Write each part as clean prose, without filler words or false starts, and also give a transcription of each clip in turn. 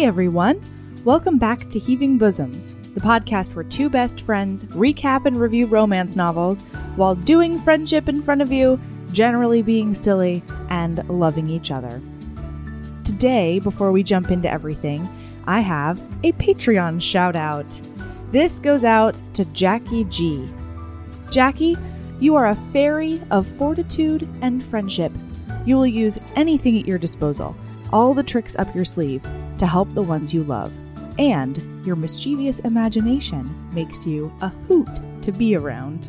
Hey everyone! Welcome back to Heaving Bosoms, the podcast where two best friends recap and review romance novels while doing friendship in front of you, generally being silly, and loving each other. Today, before we jump into everything, I have a Patreon shout out. This goes out to Jackie G. Jackie, you are a fairy of fortitude and friendship. You will use anything at your disposal, all the tricks up your sleeve, to help the ones you love. And your mischievous imagination makes you a hoot to be around.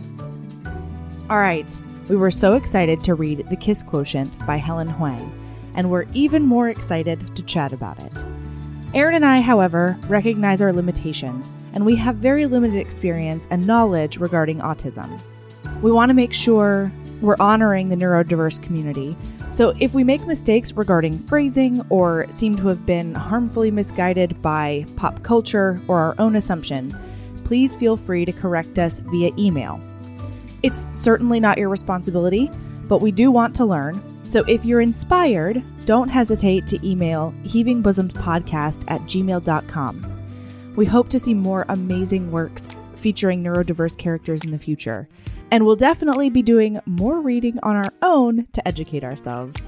All right, we were so excited to read The Kiss Quotient by Helen Hoang, and we're even more excited to chat about it. Aaron and I, however, recognize our limitations, and we have very limited experience and knowledge regarding autism. We want to make sure we're honoring the neurodiverse community, so if we make mistakes regarding phrasing or seem to have been harmfully misguided by pop culture or our own assumptions, please feel free to correct us via email. It's certainly not your responsibility, but we do want to learn, so if you're inspired, don't hesitate to email heavingbosomspodcast@gmail.com. We hope to see more amazing works featuring neurodiverse characters in the future, and we'll definitely be doing more reading on our own to educate ourselves.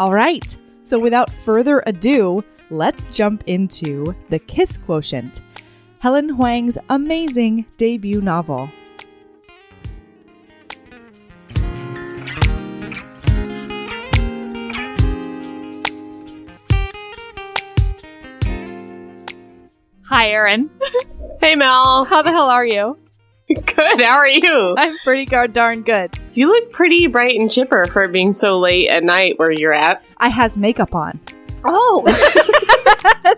All right, so without further ado, let's jump into The Kiss Quotient, Helen Hoang's amazing debut novel. Hi, Erin. Hey, Mel. How the hell are you? Good. How are you? I'm pretty darn good. You look pretty bright and chipper for being so late at night where you're at. I has makeup on. Oh.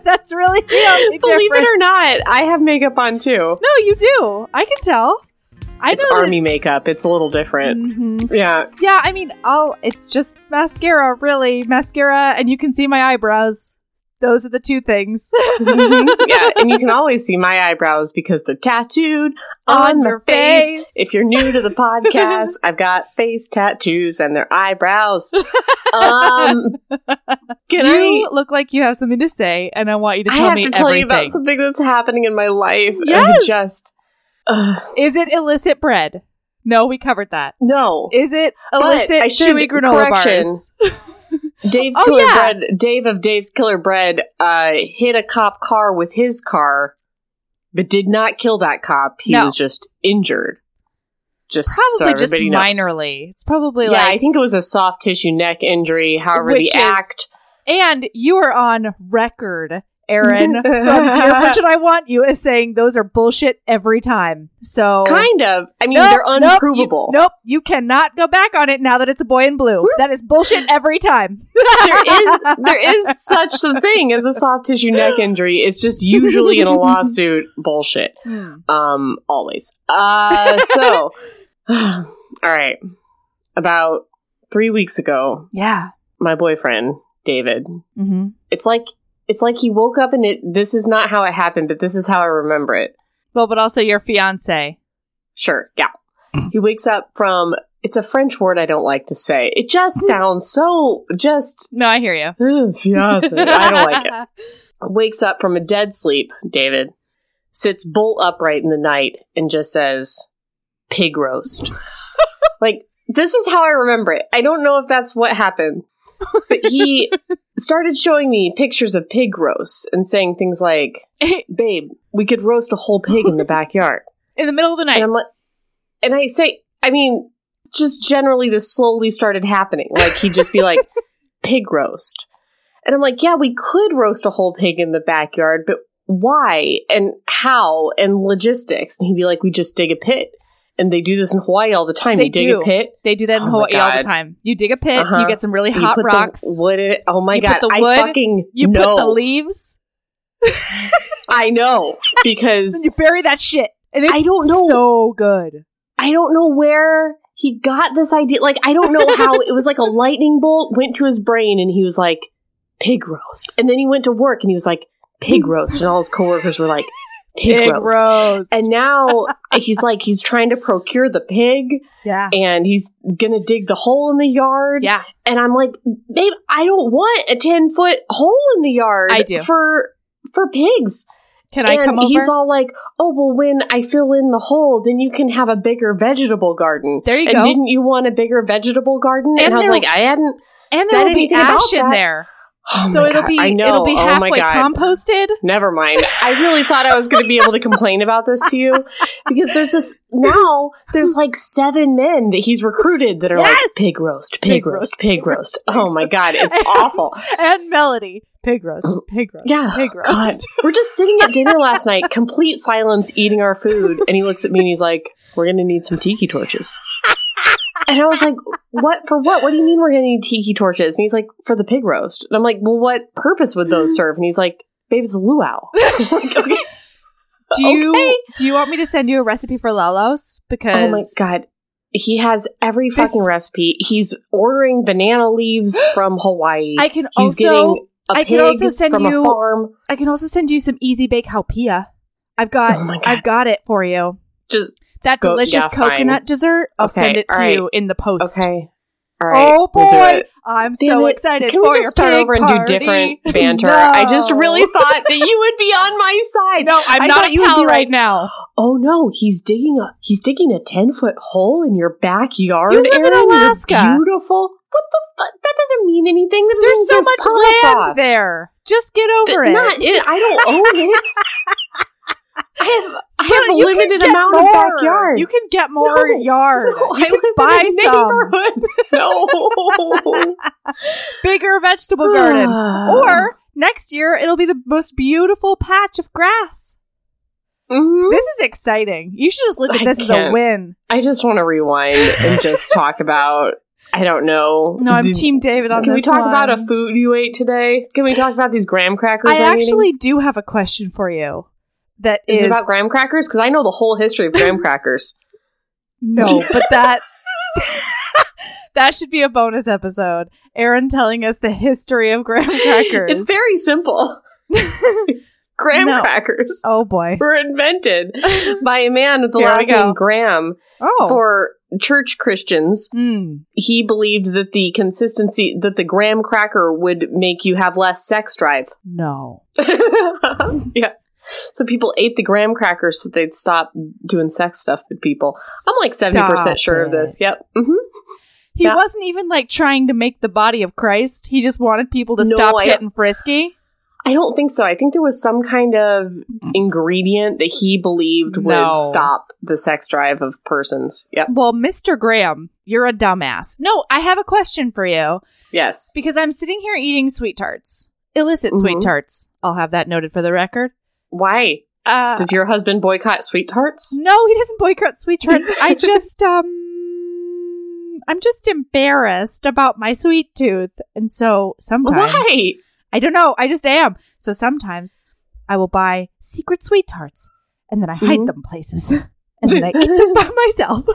That's really the Believe difference. It or not, I have makeup on too. No, you do. I can tell. It's army makeup. It's a little different. Mm-hmm. Yeah. Yeah, I mean, it's just mascara, really. Mascara, and you can see my eyebrows. Those are the two things. Yeah, and you can always see my eyebrows because they're tattooed on your face. If you're new to the podcast, I've got face tattoos and their eyebrows. You look like you have something to say, and I want you to tell me everything. I have to tell you about something that's happening in my life. Yes. And just... Is it illicit bread? No, we covered that. No. Is it illicit chewy granola bars? Dave's Killer Bread, Dave of Dave's Killer Bread, hit a cop car with his car, but did not kill that cop. He was just injured. Just probably so just minorly. Knows. It's probably I think it was a soft tissue neck injury, however the act. And you are on record, Erin, from Dear Richard, I Want You, as saying those are bullshit every time. So kind of. I mean, they're unprovable. You cannot go back on it now that it's a boy in blue. That is bullshit every time. There is such a thing as a soft tissue neck injury. It's just usually in a lawsuit bullshit. Always. All right. About 3 weeks ago, my boyfriend, David, It's like he woke up and this is not how it happened, but this is how I remember it. Well, but also your fiance. Sure, yeah. He wakes up from, it's a French word I don't like to say. It just sounds so, No, I hear you. Fiance. I don't like it. Wakes up from a dead sleep, David, sits bolt upright in the night and just says, pig roast. Like, this is how I remember it. I don't know if that's what happened. But he started showing me pictures of pig roasts and saying things like, babe, we could roast a whole pig in the backyard. In the middle of the night. And I'm like, and I say, I mean, just generally this slowly started happening. Like, he'd just be like, pig roast. And I'm like, yeah, we could roast a whole pig in the backyard, but why and how and logistics? And he'd be like, we just dig a pit. And they do this in Hawaii all the time. Dig a pit. They do that in Hawaii all the time. You dig a pit, you get some really hot rocks. Wood in it. Oh my God. Put the leaves. I know. Because and you bury that shit. And it's so good. I don't know where he got this idea. Like, I don't know how it was like a lightning bolt went to his brain and he was like, pig roast. And then he went to work and he was like, pig roast. And all his coworkers were like, Pig roast. And now he's trying to procure the pig. Yeah. And he's going to dig the hole in the yard. Yeah. And I'm like, babe, I don't want a 10-foot hole in the yard. I do. For pigs. Can I come over? And he's all like, oh, well, when I fill in the hole, then you can have a bigger vegetable garden. There you go. And didn't you want a bigger vegetable garden? And I was like, I hadn't said anything about that. And there'll be ash in there. Oh so it'll be halfway composted. Never mind. I really thought I was going to be able to complain about this to you because there's like 7 men that he's recruited that are like pig roast, pig roast, pig roast. Oh my God. It's awful. And Melody. Pig roast, pig roast, yeah, pig roast. God. We're just sitting at dinner last night, complete silence, eating our food. And he looks at me and he's like, we're going to need some tiki torches. And I was like, what? For what? What do you mean we're going to need tiki torches? And he's like, for the pig roast. And I'm like, well, what purpose would those serve? And he's like, babe, it's a luau. I'm like, okay. Do you want me to send you a recipe for lalos? Because oh my God. He has every fucking recipe. He's ordering banana leaves from Hawaii. I can also send you some easy bake haupia. I've got it for you. Just that delicious coconut dessert. I'll send it to you in the post. Okay. All right. Oh boy, we'll I'm so excited! Can we just start over and do different banter? No. I just really thought that you would be on my side. No, I'm not a pal right now. Oh no, he's digging a 10-foot hole in your backyard. You live in Alaska. You're beautiful. What the fuck? That doesn't mean anything. There's so much land there. Just get over it. Not it. I don't own it. I have a limited amount of backyard. You can get more yard. No, I live buy in a neighborhood. No. Bigger vegetable garden. Or next year, it'll be the most beautiful patch of grass. Mm-hmm. This is exciting. You should just look at this as a win. I just want to rewind and just talk about... I don't know. No, I'm Team David on this one. Can we talk about a food you ate today? Can we talk about these graham crackers I'm eating? I actually do have a question for you. That is it about graham crackers? Because I know the whole history of graham crackers. No, but that should be a bonus episode. Erin telling us the history of graham crackers. It's very simple. Graham crackers. Oh, boy. Were invented by a man with the last name Graham for church Christians. Mm. He believed that the consistency, that the graham cracker would make you have less sex drive. No. Yeah. So people ate the graham crackers so they'd stop doing sex stuff with people. I'm like 70% sure of this. Yep. Mm-hmm. He wasn't even like trying to make the body of Christ. He just wanted people to stop getting frisky. I don't think so. I think there was some kind of ingredient that he believed would stop the sex drive of persons. Yep. Well, Mr. Graham, you're a dumbass. No, I have a question for you. Yes. Because I'm sitting here eating sweet tarts. Illicit sweet tarts. I'll have that noted for the record. Why? Does your husband boycott sweet tarts? No, he doesn't boycott sweet tarts. I just, I'm just embarrassed about my sweet tooth. And so sometimes... Why? I don't know. I just am. So sometimes I will buy secret sweet tarts and then I hide them places and then I eat them by myself.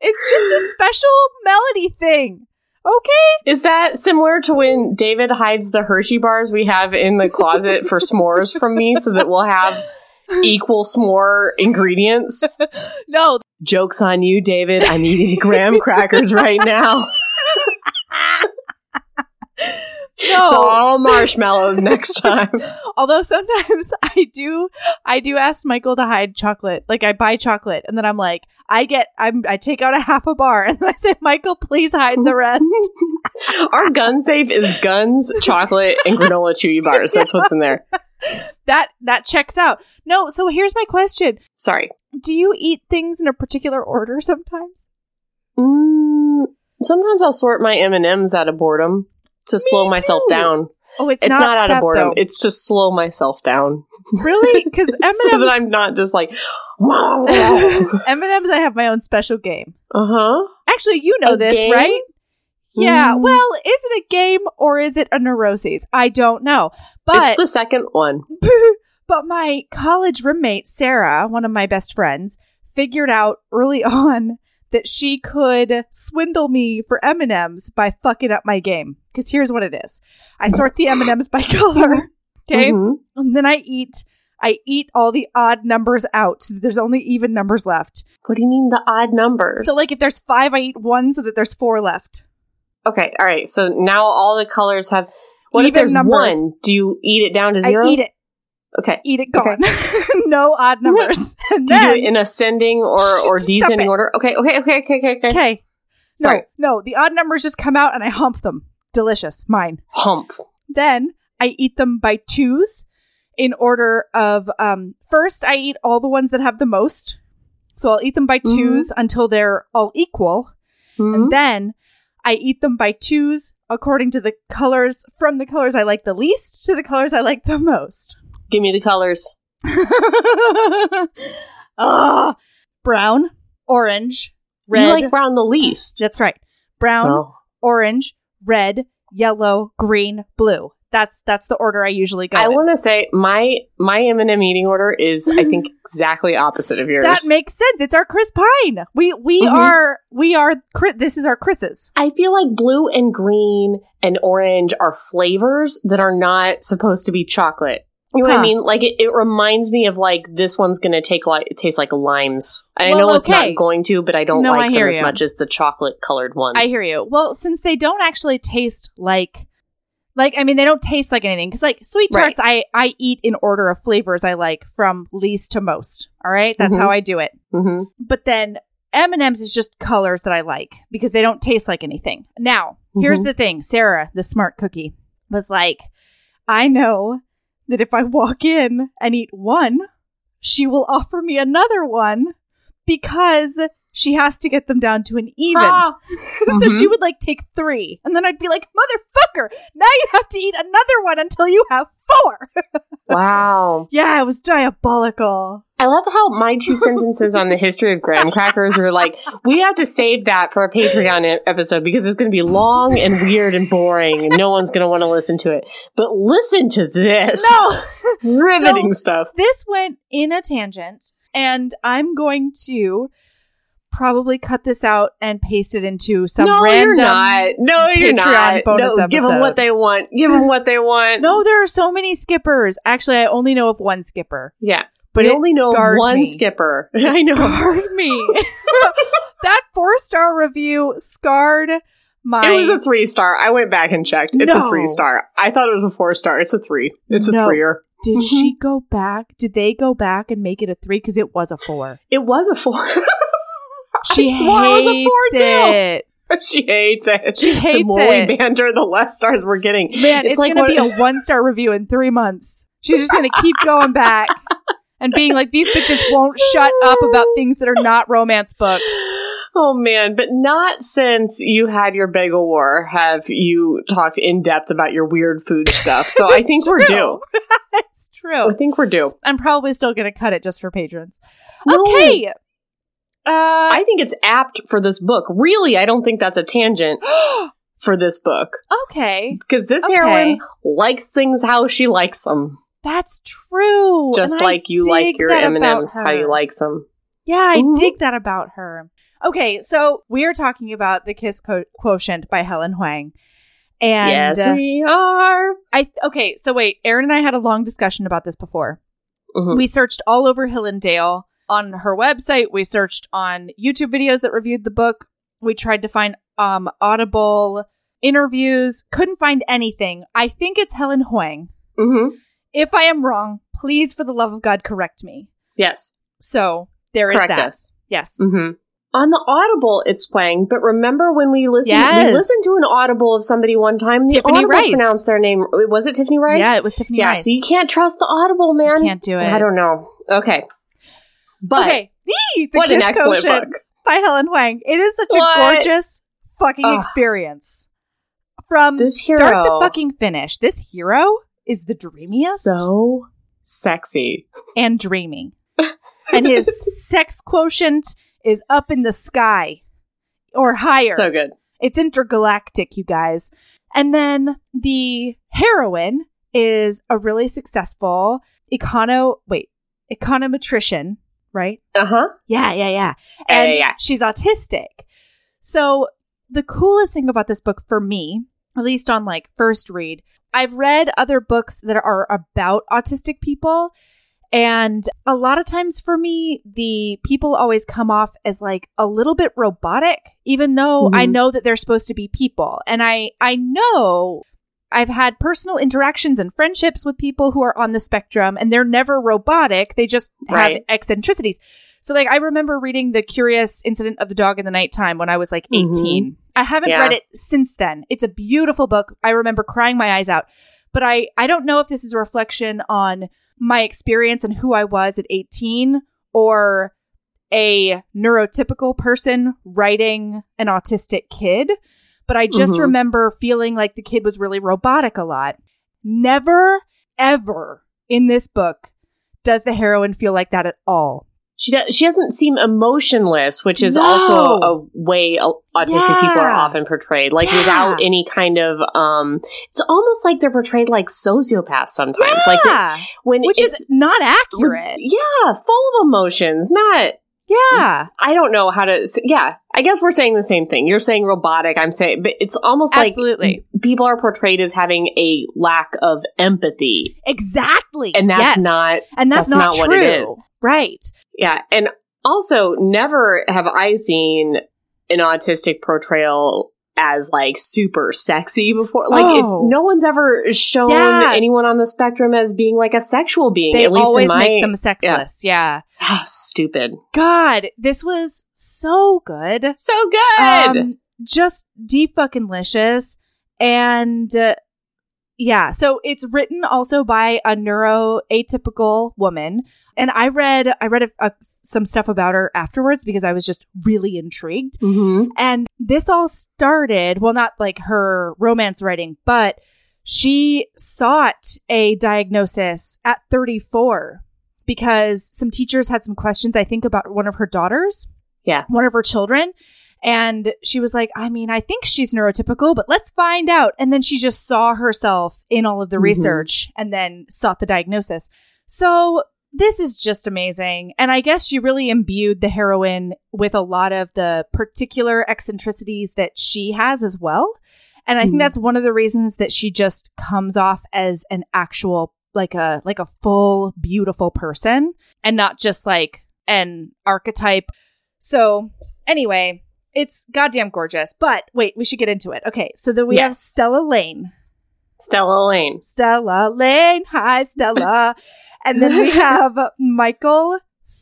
It's just a special Melody thing. Okay. Is that similar to when David hides the Hershey bars we have in the closet for s'mores from me so that we'll have equal s'more ingredients? No. Joke's on you, David. I'm eating graham crackers right now. No. It's all marshmallows next time. Although sometimes I do ask Michael to hide chocolate. Like I buy chocolate and then I'm like, I take out a half a bar and I say, Michael, please hide the rest. Our gun safe is guns, chocolate, and granola chewy bars. That's what's in there. That checks out. No, so here's my question. Sorry. Do you eat things in a particular order sometimes? Sometimes I'll sort my M&Ms out of boredom. To slow myself down. Oh, it's not out of boredom. Though. It's to slow myself down. Really? Because M&M's... so that I'm not just like... M&M's, I have my own special game. Uh-huh. Actually, you know this, game? Right? Yeah. Mm. Well, is it a game or is it a neuroses? I don't know. But it's the second one. But my college roommate, Sarah, one of my best friends, figured out early on... that she could swindle me for M&Ms by fucking up my game. Because here's what it is. I sort the M&Ms by color. Okay. Mm-hmm. And then I eat all the odd numbers out so that there's only even numbers left. What do you mean the odd numbers? So like if there's 5, I eat 1 so that there's 4 left. Okay. All right. So now all the colors have... What if there's numbers. 1? Do you eat it down to 0? I eat it. Okay. Eat it gone. Okay. No odd numbers. And do you do it in ascending or descending order? Okay. Okay. No. The odd numbers just come out and I hump them. Delicious. Mine. Hump. Then I eat them by twos in order of, first I eat all the ones that have the most. So I'll eat them by twos until they're all equal. Mm-hmm. And then I eat them by twos according to the colors, from the colors I like the least to the colors I like the most. Give me the colors. Brown, orange, red. You like brown the least. That's right. Brown, orange, red, yellow, green, blue. That's the order I usually go. I want to say my M&M eating order is I think exactly opposite of yours. That makes sense. It's our Chris Pine. We are this is our Chris's. I feel like blue and green and orange are flavors that are not supposed to be chocolate. You know what I mean? Like it reminds me of like this one's gonna taste like limes. It's not going to, but I don't like them as much as the chocolate colored ones. I hear you. Well, since they don't actually taste like. Like, I mean, they don't taste like anything. Because, like, sweet tarts, right. I eat in order of flavors I like from least to most. All right? That's how I do it. Mm-hmm. But then M&M's is just colors that I like because they don't taste like anything. Now, here's the thing. Sarah, the smart cookie, was like, I know that if I walk in and eat one, she will offer me another one because... She has to get them down to an even. So she would like take 3. And then I'd be like, motherfucker, now you have to eat another one until you have 4. Wow. Yeah, it was diabolical. I love how my 2 sentences on the history of graham crackers are like, we have to save that for a Patreon episode because it's going to be long and weird and boring and no one's going to want to listen to it. But listen to this. No. Riveting stuff. This went in a tangent and I'm going to... probably cut this out and paste it into some random. No, you're not. Bonus episode. Give them what they want. No, there are so many skippers. Actually, I only know of one skipper. Yeah, but I only know of one skipper. I know. Scarred me. That 4-star review scarred my. It was a 3-star. I went back and checked. It's a 3-star. I thought it was a 4-star. It's a 3. It's a 3-er. Did she go back? Did they go back and make it a 3? Because it was a 4. It was a 4. She hates it. She hates it. The more we banned her, the less stars we're getting. Man, it's like going to be a 1-star review in 3 months. She's just going to keep going back and being like, these bitches won't shut up about things that are not romance books. Oh, man. But not since you had your bagel war have you talked in depth about your weird food stuff. So I think we're due. It's true. I think we're due. I'm probably still going to cut it just for patrons. No. Okay. I think it's apt for this book. Really, I don't think that's a tangent for this book. Okay. Because this heroine likes things how she likes them. That's true. Just like you like your M&Ms how you like them. Yeah, I dig that about her. Okay, so we are talking about The Kiss Quotient by Helen Hoang. And yes, we are. Okay, so wait. Erin and I had a long discussion about this before. Mm-hmm. We searched all over Hill and Dale. On her website, we searched on YouTube videos that reviewed the book. We tried to find Audible interviews. Couldn't find anything. I think it's Helen Hoang. Mm-hmm. If I am wrong, please, for the love of God, correct me. Yes. So there correct is that. Us. Yes. Mm-hmm. On the Audible, it's playing. But remember when we listened? Yes. We listened to an Audible of somebody one time. The Tiffany Audible Rice pronounced their name. Was it Tiffany Rice? Yeah, it was Tiffany Rice. Yeah, so you can't trust the Audible, man. You can't do it. I don't know. Okay. But what an excellent book by Helen Hoang. It is such a gorgeous fucking experience from start to fucking finish. This hero is the dreamiest, so sexy and dreaming, and his sex quotient is up in the sky or higher. So good, it's intergalactic, you guys. And then the heroine is a really successful econometrician. Right? Uh-huh. Yeah. And she's autistic. So the coolest thing about this book for me at least on like first read. I've read other books that are about autistic people, and a lot of times for me, the people always come off as like a little bit robotic, even though I know that they're supposed to be people. And I know I've had personal interactions and friendships with people who are on the spectrum, and they're never robotic. They just have eccentricities. So, like, I remember reading The Curious Incident of the Dog in the Nighttime when I was, like, 18. I haven't read it since then. It's a beautiful book. I remember crying my eyes out. But I don't know if this is a reflection on my experience and who I was at 18, or a neurotypical person writing an autistic kid. But I just remember feeling like the kid was really robotic a lot. Never, ever in this book does the heroine feel like that at all. She doesn't seem emotionless, which is also a way autistic people are often portrayed, like without any kind of, it's almost like they're portrayed like sociopaths sometimes. Yeah. Like when which is not accurate. Yeah. Full of emotions. Not. Yeah. I don't know how to. Yeah. I guess we're saying the same thing. You're saying robotic. I'm saying, but it's almost like people are portrayed as having a lack of empathy. Exactly. And that's not, and that's not true. What it is. Right. Yeah. And also, never have I seen an autistic portrayal as like super sexy before. Like, it's, no one's ever shown anyone on the spectrum as being like a sexual being. They at least always make them sexless. Yeah. Oh, stupid. God, this was so good. So good. Just de-fucking-licious. And yeah. So it's written also by a neuroatypical woman. And I read some stuff about her afterwards because I was just really intrigued. And this all started, well, not like her romance writing, but she sought a diagnosis at 34 because some teachers had some questions, I think, about one of her daughters. Yeah. One of her children. And she was like, I mean, I think she's neurotypical, but let's find out. And then she just saw herself in all of the research and then sought the diagnosis. So this is just amazing. And I guess she really imbued the heroine with a lot of the particular eccentricities that she has as well. And I think that's one of the reasons that she just comes off as an actual, like a full, beautiful person and not just like an archetype. So anyway, it's goddamn gorgeous. But wait, we should get into it. Okay. So then we have Stella Lane. Stella Lane. Hi, Stella. And then we have Michael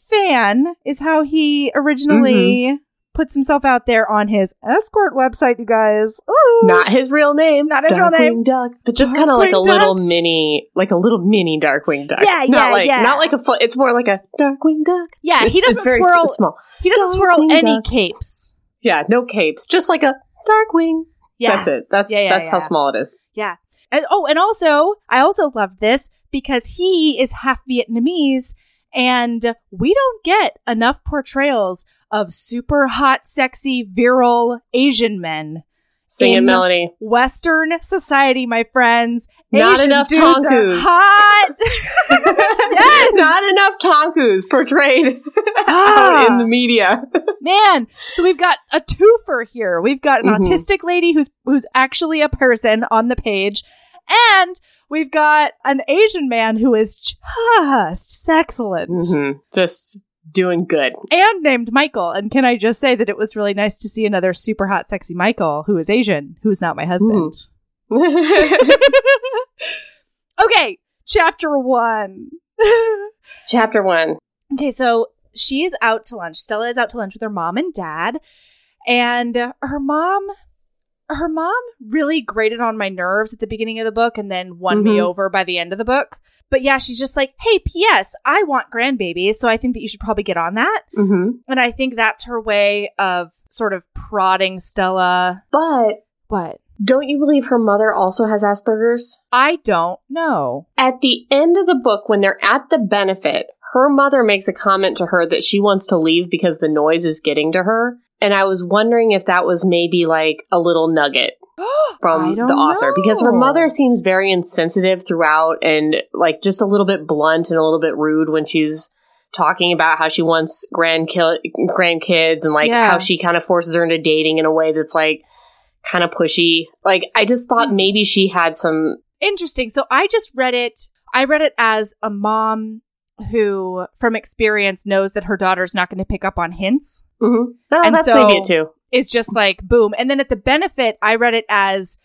Fan is how he originally puts himself out there on his escort website, you guys. Ooh. Not his real name. Darkwing Duck. But just kind of like a little mini, Darkwing Duck. Yeah, Not like a foot. It's more like a Darkwing Duck. Yeah, he doesn't swirl. Small. He doesn't swirl any capes. Yeah, no capes. Just like a Darkwing. Yeah. That's it. That's how small it is. Yeah. And, and also, I also loved this because he is half Vietnamese, and we don't get enough portrayals of super hot, sexy, virile Asian men. Sing it, Melanie. Western society, my friends. Not Asian enough tonkus. Hot. Yes. Not enough tonkus portrayed out in the media. Man, so we've got a twofer here. We've got an autistic lady who's actually a person on the page, and we've got an Asian man who is just excellent. Just doing good. And named Michael. And can I just say that it was really nice to see another super hot, sexy Michael who is Asian, who's not my husband. Okay, Chapter 1. Okay, so she is out to lunch. Stella is out to lunch with her mom and dad. And her mom really grated on my nerves at the beginning of the book and then won me over by the end of the book. But yeah, she's just like, hey, P.S., I want grandbabies, so I think that you should probably get on that. And I think that's her way of sort of prodding Stella. But what? Don't you believe her mother also has Asperger's? I don't know. At the end of the book, when they're at the benefit, her mother makes a comment to her that she wants to leave because the noise is getting to her. And I was wondering if that was maybe like a little nugget from the author, because her mother seems very insensitive throughout and like just a little bit blunt and a little bit rude when she's talking about how she wants grandkids and like how she kind of forces her into dating in a way that's like kind of pushy. Like, I just thought maybe she had some... Interesting. So I just read it. I read it as a mom who, from experience, knows that her daughter's not going to pick up on hints. Mm-hmm. No, and that's so maybe it too. It's just like, boom. And then at the benefit, I read it as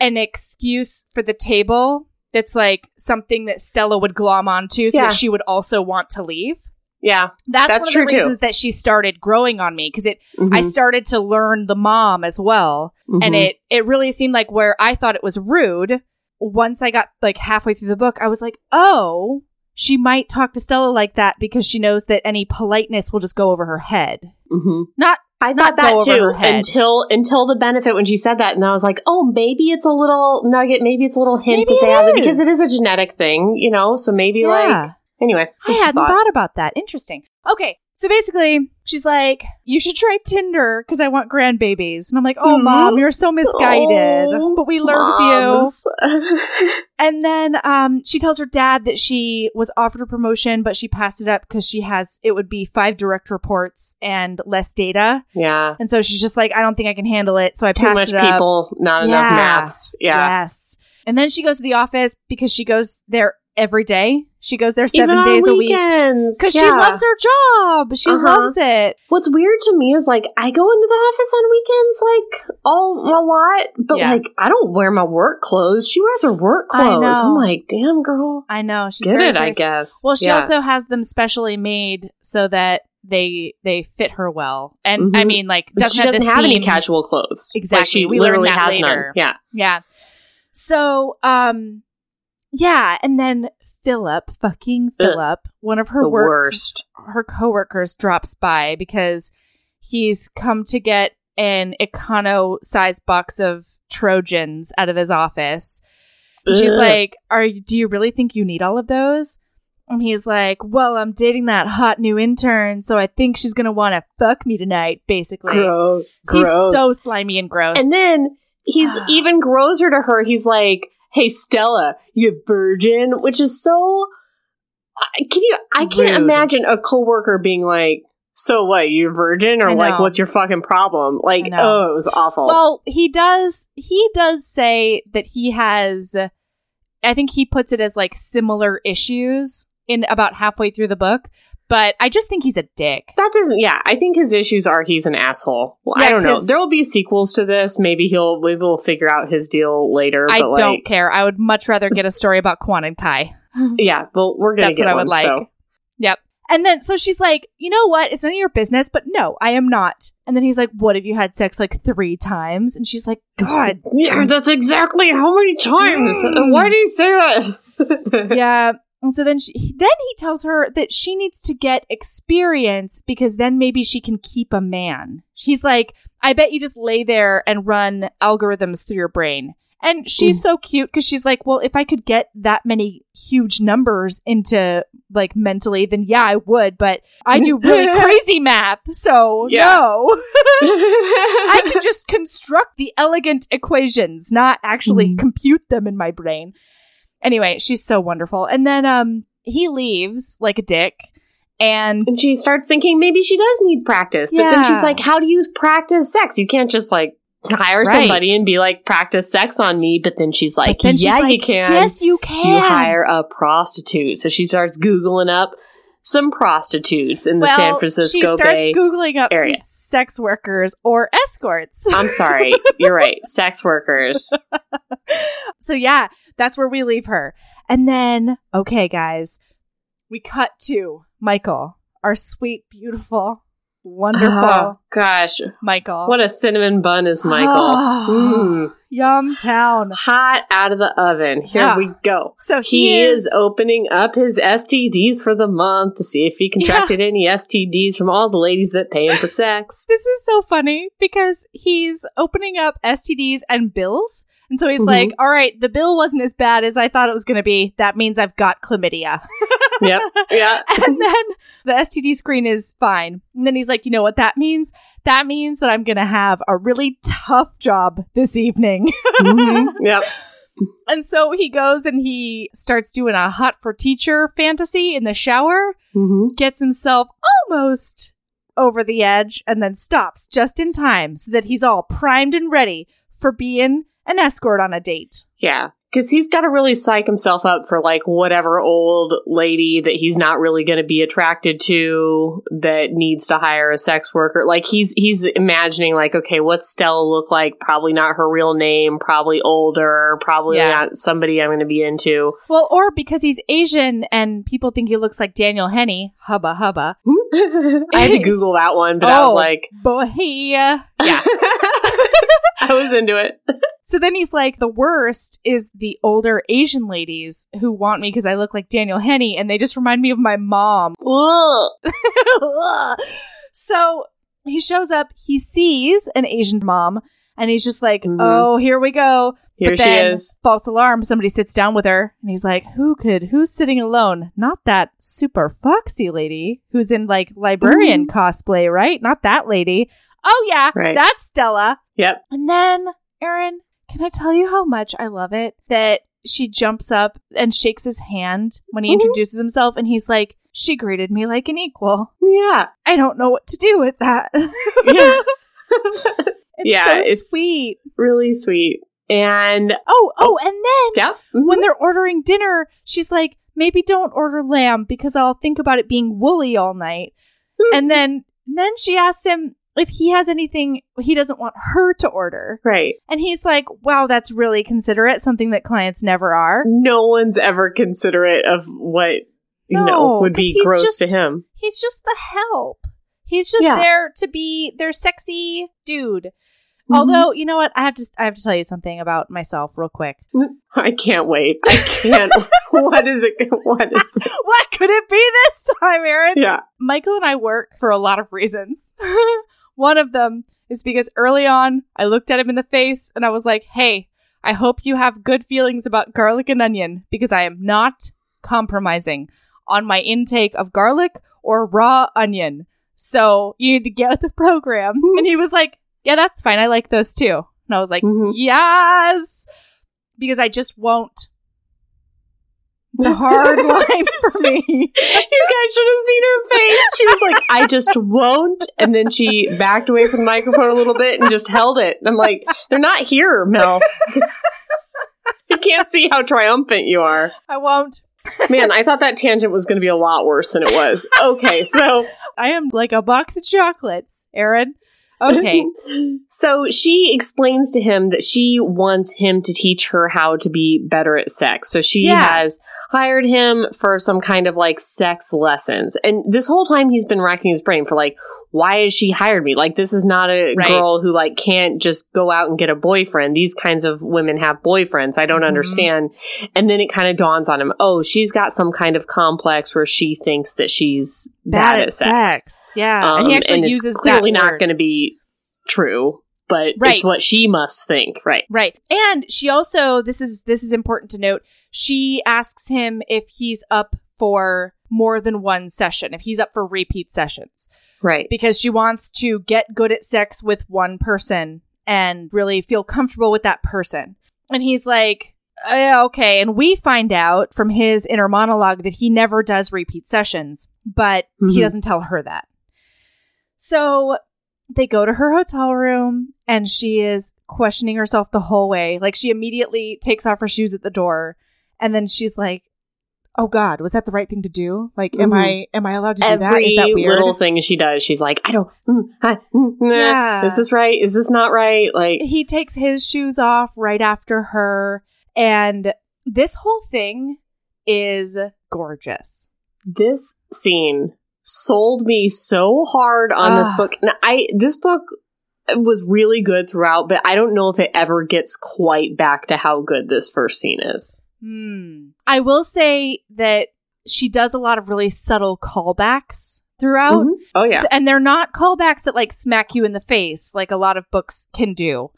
an excuse for the table that's like something that Stella would glom onto so that she would also want to leave. Yeah, that's one of the reasons that she started growing on me, because it. Mm-hmm. I started to learn the mom as well, mm-hmm. and it really seemed like where I thought it was rude. Once I got like halfway through the book, I was like, oh, she might talk to Stella like that because she knows that any politeness will just go over her head. Mm-hmm. I thought that too until the benefit when she said that, and I was like, oh, maybe it's a little nugget, maybe it's a little hint maybe that they have, because it is a genetic thing, you know. So maybe like. Anyway, I hadn't thought about that. Interesting. Okay. So basically, she's like, you should try Tinder because I want grandbabies. And I'm like, oh, mm-hmm. Mom, you're so misguided. Oh, but we loves you. And then she tells her dad that she was offered a promotion, but she passed it up because she has, it would be 5 direct reports and less data. Yeah. And so she's just like, I don't think I can handle it. So I passed it up. Too much people, not enough maths. Yeah. Yes. And then she goes to the office because she goes there every day. She goes there 7 Even days on weekends. A week. Because she loves her job. She loves it. What's weird to me is, like, I go into the office on weekends, like, a lot. But, like, I don't wear my work clothes. She wears her work clothes. I'm like, damn, girl. I know. She's Get it, serious. I guess. Well, she also has them specially made so that they fit her well. And, mm-hmm. I mean, like, she doesn't have any casual clothes. Exactly. Like, she literally has none. Yeah. Yeah. So, yeah. And then... Philip, one of her worst, her coworkers drops by because he's come to get an econo-sized box of Trojans out of his office. And she's like, do you really think you need all of those? And he's like, well, I'm dating that hot new intern, so I think she's going to want to fuck me tonight, basically. Gross. He's so slimy and gross. And then he's even grosser to her. He's like, hey, Stella, you virgin, which is so... I can't imagine a coworker being like, so what, you're virgin? Or like, what's your fucking problem? Like, oh, it was awful. Well, he does say that he has... I think he puts it as like similar issues in about halfway through the book. But I just think he's a dick. That doesn't... Yeah, I think his issues are he's an asshole. Well, yeah, I don't know. There will be sequels to this. Maybe we will figure out his deal later. I don't care. I would much rather get a story about Quan and Kai. Yeah, well, we're going to get one. That's what I would like. So. Yep. And then, so she's like, you know what? It's none of your business, but no, I am not. And then he's like, what, have you had sex like 3 times? And she's like, God. Yeah, that's exactly how many times? Why do you say that? Yeah. And so then he tells her that she needs to get experience because then maybe she can keep a man. He's like, I bet you just lay there and run algorithms through your brain. And she's so cute because she's like, well, if I could get that many huge numbers into like mentally, then yeah, I would. But I do really crazy math. So no, I can just construct the elegant equations, not actually compute them in my brain. Anyway, she's so wonderful. And then he leaves like a dick. And she starts thinking maybe she does need practice. But then she's like, how do you practice sex? You can't just like hire somebody and be like, practice sex on me. But then she's like, you can. Yes, you can. You hire a prostitute. So she starts Googling up some prostitutes in the San Francisco Bay Area. She starts Googling up some sex workers or escorts. I'm sorry. You're right. Sex workers. So yeah. That's where we leave her. And then, okay, guys, we cut to Michael, our sweet, beautiful, wonderful. Oh, gosh. Michael. What a cinnamon bun is Michael. Oh, yum town. Hot out of the oven. Here we go. So he is opening up his STDs for the month to see if he contracted any STDs from all the ladies that pay him for sex. This is so funny because he's opening up STDs and bills. And so he's like, all right, the bill wasn't as bad as I thought it was going to be. That means I've got chlamydia. Yep. Yeah. And then the STD screen is fine. And then he's like, you know what that means? That means that I'm going to have a really tough job this evening. Yep. And so he goes and he starts doing a hot for teacher fantasy in the shower, gets himself almost over the edge, and then stops just in time so that he's all primed and ready for being an escort on a date. Yeah, because he's got to really psych himself up for, like, whatever old lady that he's not really going to be attracted to that needs to hire a sex worker. Like, he's imagining, like, okay, what's Stella look like? Probably not her real name, probably older, probably not somebody I'm going to be into. Well, or because he's Asian and people think he looks like Daniel Henney. Hubba hubba. I had to Google that one, but I was like... boy. Yeah. I was into it. So then he's like, the worst is the older Asian ladies who want me because I look like Daniel Henney, and they just remind me of my mom. So he shows up, he sees an Asian mom, and he's just like, oh, here we go. Here she is. False alarm. Somebody sits down with her, and he's like, who's sitting alone? Not that super foxy lady who's in, like, librarian cosplay, right? Not that lady. Oh, yeah. Right. That's Stella. Yep. And then, Aaron... can I tell you how much I love it that she jumps up and shakes his hand when he introduces himself, and he's like, she greeted me like an equal. Yeah. I don't know what to do with that. It's sweet. Really sweet. And and then when they're ordering dinner, she's like, maybe don't order lamb because I'll think about it being woolly all night. And then she asks him if he has anything he doesn't want her to order. Right. And he's like, wow, that's really considerate. Something that clients never are. No one's ever considerate of what, you know, would be gross to him. He's just the help. He's just there to be their sexy dude. Mm-hmm. Although, you know what? I have to tell you something about myself real quick. I can't wait. I can't. What is it? What could it be this time, Aaron? Yeah. Michael and I work for a lot of reasons. One of them is because early on, I looked at him in the face and I was like, hey, I hope you have good feelings about garlic and onion because I am not compromising on my intake of garlic or raw onion. So you need to get with the program. And he was like, yeah, that's fine. I like those too. And I was like, yes, because I just won't. It's a hard line for me. You guys should have seen her face. She was like, I just won't. And then she backed away from the microphone a little bit and just held it. And I'm like, they're not here, Mel. You can't see how triumphant you are. I won't. Man, I thought that tangent was going to be a lot worse than it was. Okay, so. I am like a box of chocolates, Aaron. Okay. So she explains to him that she wants him to teach her how to be better at sex. So she has hired him for some kind of, like, sex lessons. And this whole time he's been racking his brain for, like, why has she hired me? Like, this is not a girl who, like, can't just go out and get a boyfriend. These kinds of women have boyfriends. I don't understand. And then it kind of dawns on him, oh, she's got some kind of complex where she thinks that she's bad at sex. Yeah. And he actually uses that word. It's clearly not going to be true, but it's what she must think. Right. And she also, this is important to note, she asks him if he's up for more than one session, if he's up for repeat sessions. Right. Because she wants to get good at sex with one person and really feel comfortable with that person. And he's like, okay. And we find out from his inner monologue that he never does repeat sessions, but he doesn't tell her that. So they go to her hotel room and she is questioning herself the whole way. Like, she immediately takes off her shoes at the door and then she's like, oh God, was that the right thing to do? Like, am I allowed to do that? Is that weird? Every little thing she does, she's like, is this right? Is this not right? Like, he takes his shoes off right after her. And this whole thing is gorgeous. This scene sold me so hard on this book. And this book was really good throughout, but I don't know if it ever gets quite back to how good this first scene is. I will say that she does a lot of really subtle callbacks throughout. Oh, yeah. And they're not callbacks that, like, smack you in the face like a lot of books can do.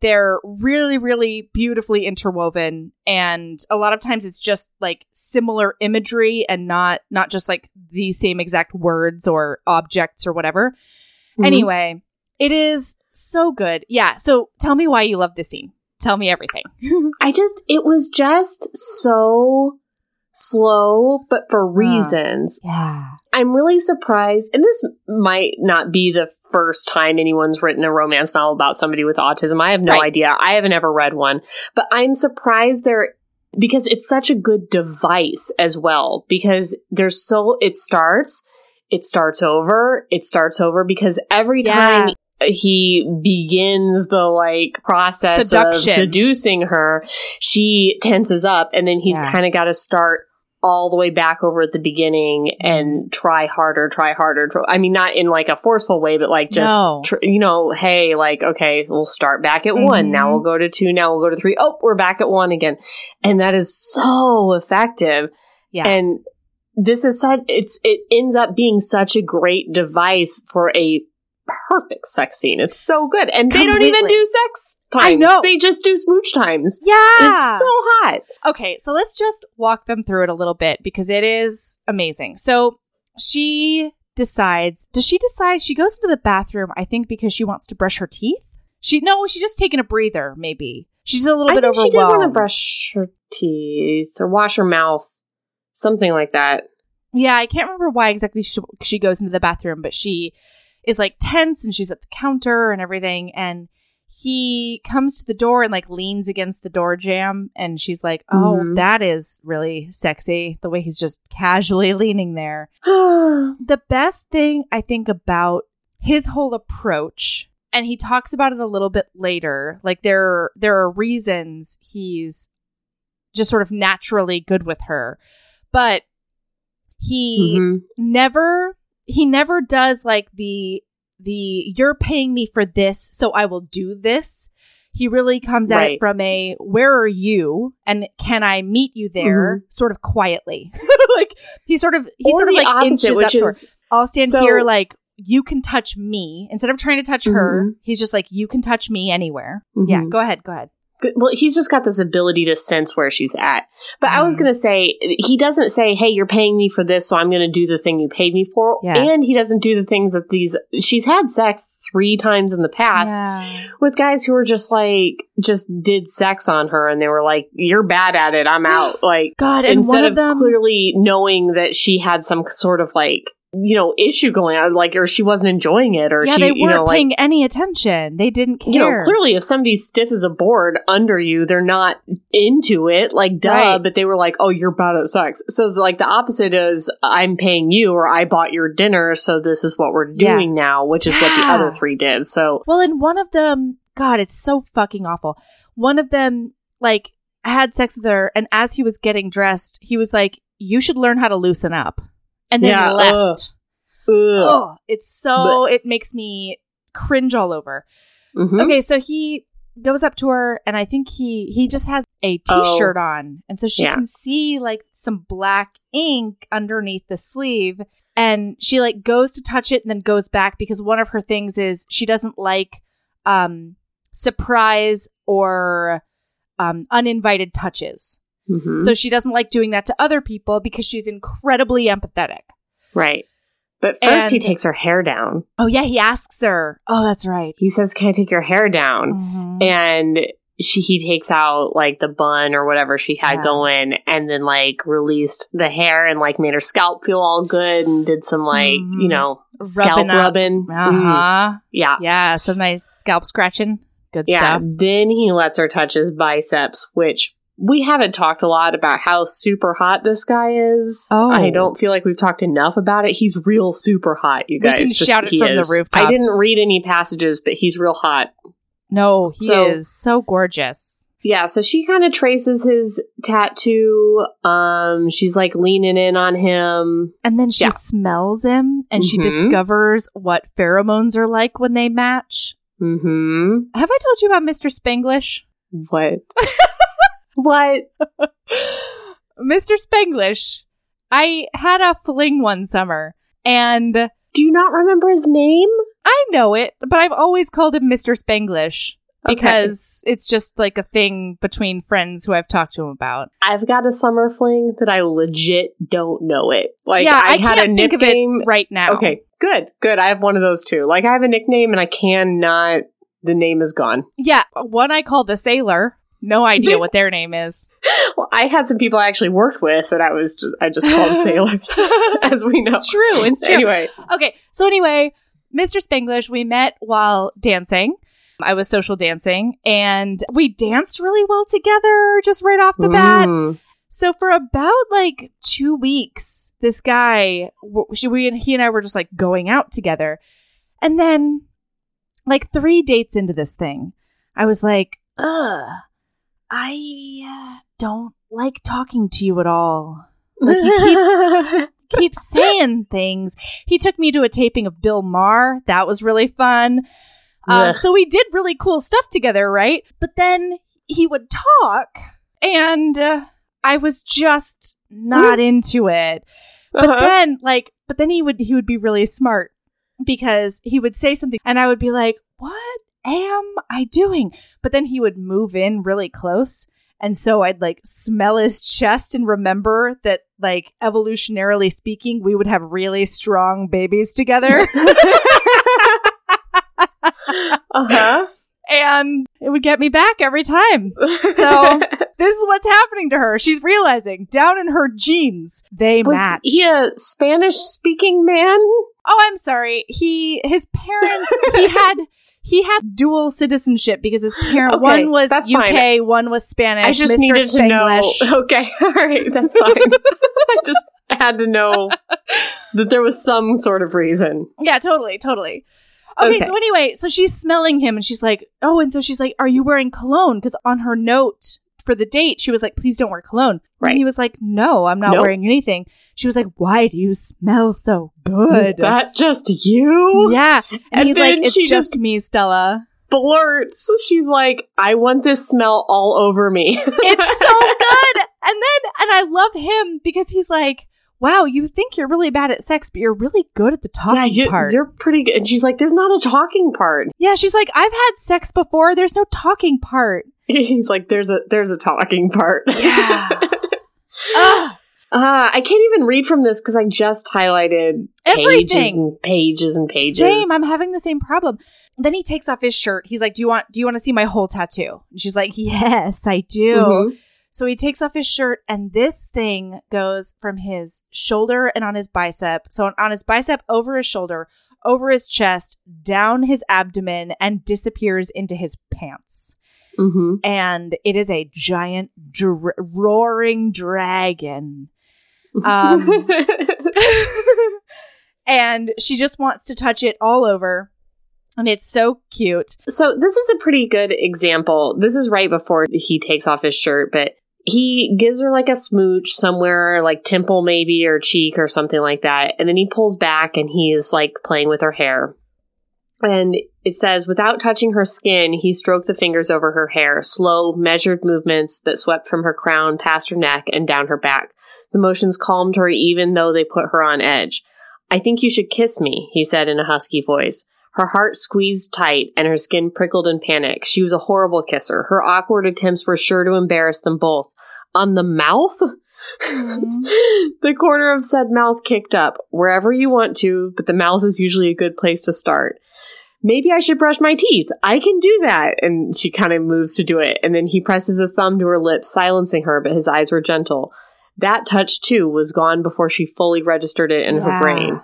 They're really, really beautifully interwoven. And a lot of times it's just, like, similar imagery and not just, like, the same exact words or objects or whatever. Anyway, it is so good. Yeah. So tell me why you love this scene. Tell me everything. It was just so slow, but for reasons. Yeah. I'm really surprised. And this might not be the first time anyone's written a romance novel about somebody with autism. I have no idea. I haven't ever read one, but I'm surprised there, because it's such a good device as well, because there's so, it starts over because every time he begins the process of seducing her, she tenses up, and then he's kind of got to start all the way back over at the beginning and try harder. I mean, not in a forceful way, but okay, we'll start back at one. Now we'll go to two. Now we'll go to three. Oh, we're back at one again. And that is so effective. Yeah. And this is it ends up being such a great device for a perfect sex scene. It's so good. And Completely. They don't even do sex times. I know. They just do smooch times. Yeah. It's so hot. Okay, so let's just walk them through it a little bit, because it is amazing. So she decides, she goes into the bathroom, I think because she wants to brush her teeth? She's just taking a breather, maybe. She's a little bit overwhelmed. She did want to brush her teeth or wash her mouth, something like that. Yeah, I can't remember why exactly she goes into the bathroom, but she is tense, and she's at the counter and everything, and he comes to the door and leans against the door jamb, and she's like, oh, that is really sexy, the way he's just casually leaning there. The best thing I think about his whole approach, and he talks about it a little bit later, there are reasons he's just sort of naturally good with her, but he never does the you're paying me for this, so I will do this. He really comes at it from a where are you and can I meet you there sort of quietly. he inches up to her. I'll stand here you can touch me. Instead of trying to touch her, he's just you can touch me anywhere. Yeah, go ahead. Well, he's just got this ability to sense where she's at. But I was going to say, he doesn't say, hey, you're paying me for this, so I'm going to do the thing you paid me for. Yeah. And he doesn't do the things that she's had sex 3 times in the past with guys who were just did sex on her. And they were like, you're bad at it. I'm out. God, and instead of them clearly knowing that she had some sort of issue going on, or she wasn't enjoying it, or she, they weren't paying any attention. They didn't care. Clearly, if somebody's stiff as a board under you, they're not into it, duh. Right. But they were like, oh, you're bad at sex. So, the opposite is, I'm paying you, or I bought your dinner, so this is what we're doing now, which is what the other 3 did. So, well, and one of them, God, it's so fucking awful. One of them, had sex with her, and as he was getting dressed, he was like, you should learn how to loosen up. And then left. Oh, it's so, it makes me cringe all over. Okay, so he goes up to her, and I think he just has a t-shirt on. And so she can see some black ink underneath the sleeve. And she goes to touch it and then goes back, because one of her things is she doesn't like surprise or uninvited touches. So she doesn't like doing that to other people because she's incredibly empathetic. Right. But first he takes her hair down. Oh, yeah. He asks her. Oh, that's right. He says, can I take your hair down? And he takes out the bun or whatever she had going, and then released the hair and made her scalp feel all good and did some scalp rubbing. Yeah. Yeah. Some nice scalp scratching. Good stuff. Then he lets her touch his biceps, which... we haven't talked a lot about how super hot this guy is. Oh. I don't feel we've talked enough about it. He's real super hot, you guys. We can shout it from the rooftops. I didn't read any passages, but he's real hot. No, he is so gorgeous. Yeah, so she kind of traces his tattoo. She's leaning in on him. And then she smells him, and she discovers what pheromones are when they match. Have I told you about Mr. Spanglish? What? What? Mr. Spanglish. I had a fling one summer, and... do you not remember his name? I know it, but I've always called him Mr. Spanglish because it's just a thing between friends who I've talked to him about. I've got a summer fling that I legit don't know it. I had a nickname right now. Okay, good. I have one of those too. I have a nickname and I cannot... the name is gone. Yeah, one I call the Sailor. No idea what their name is. Well, I had some people I actually worked with that I just called sailors, as we know. It's true. Anyway. Okay. So anyway, Mr. Spanglish, we met while dancing. I was social dancing, and we danced really well together just right off the bat. Ooh. So for about like 2 weeks, this guy, he and I were just like going out together. And then like 3 dates into this thing, I was like, I don't like talking to you at all. Like you keep saying things. He took me to a taping of Bill Maher. That was really fun. So we did really cool stuff together, right? But then he would talk, and I was just not into it. But then, like, he would be really smart, because he would say something, and I would be like, "What am I doing?" But then he would move in really close, and so I'd like smell his chest and remember that, like, evolutionarily speaking, we would have really strong babies together. And it would get me back every time. So this is what's happening to her. She's realizing down in her genes they match. Was he a Spanish speaking man? Oh, I'm sorry. His parents he had dual citizenship, because his parent one was UK, one was Spanish. I just needed to know. Okay, all right, that's fine. I just had to know that there was some sort of reason. Yeah, totally. Okay, so anyway, so she's smelling him, and she's like, oh, and so she's like, are you wearing cologne? Because on her note for the date, she was like, please don't wear cologne. Right. And he was like, no, I'm not wearing anything. She was like, why do you smell so good? Is that just you? Yeah. And he's like, it's just me, Stella. Blurts. She's like, I want this smell all over me. It's so good. And I love him, because he's like, wow, you think you're really bad at sex, but you're really good at the talking part. You're pretty good. And she's like, there's not a talking part. Yeah, she's like, I've had sex before. There's no talking part. He's like, there's a talking part. Yeah. I can't even read from this, because I just highlighted everything. Pages and pages. Same. I'm having the same problem. Then he takes off his shirt. He's like, do you want to see my whole tattoo? And she's like, yes, I do. Mm-hmm. So he takes off his shirt, and this thing goes from his shoulder and on his bicep. So on his bicep, over his shoulder, over his chest, down his abdomen, and disappears into his pants. Mm-hmm. And it is a giant roaring dragon. And she just wants to touch it all over. And it's so cute. So this is a pretty good example. This is right before he takes off his shirt, but he gives her like a smooch somewhere, like temple maybe, or cheek or something like that. And then he pulls back, and he is like playing with her hair. And it says, without touching her skin, he stroked the fingers over her hair, slow, measured movements that swept from her crown, past her neck, and down her back. The motions calmed her, even though they put her on edge. I think you should kiss me, he said in a husky voice. Her heart squeezed tight, and her skin prickled in panic. She was a horrible kisser. Her awkward attempts were sure to embarrass them both. On the mouth? Mm-hmm. The corner of said mouth kicked up. Wherever you want to, but the mouth is usually a good place to start. Maybe I should brush my teeth. I can do that. And she kind of moves to do it. And then he presses a thumb to her lips, silencing her, but his eyes were gentle. That touch, too, was gone before she fully registered it in her brain.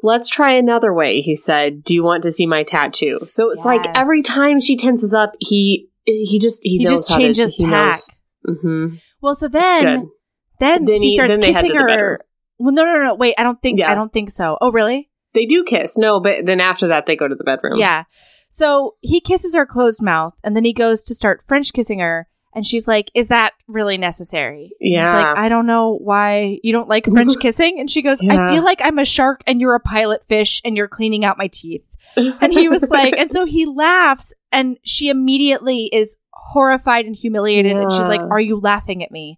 Let's try another way, he said. Do you want to see my tattoo? So it's like every time she tenses up, he just changes tack. Mm-hmm. Well, so then he starts kissing her. Well, no. Wait, I don't think so. Oh, really? They do kiss. No, but then after that, they go to the bedroom. Yeah. So he kisses her closed mouth, and then he goes to start French kissing her. And she's like, is that really necessary? Yeah. He's like, I don't know why you don't like French kissing. And she goes, I feel like I'm a shark and you're a pilot fish and you're cleaning out my teeth. And he was like, and so he laughs, and she immediately is horrified and humiliated. Yeah. And she's like, are you laughing at me?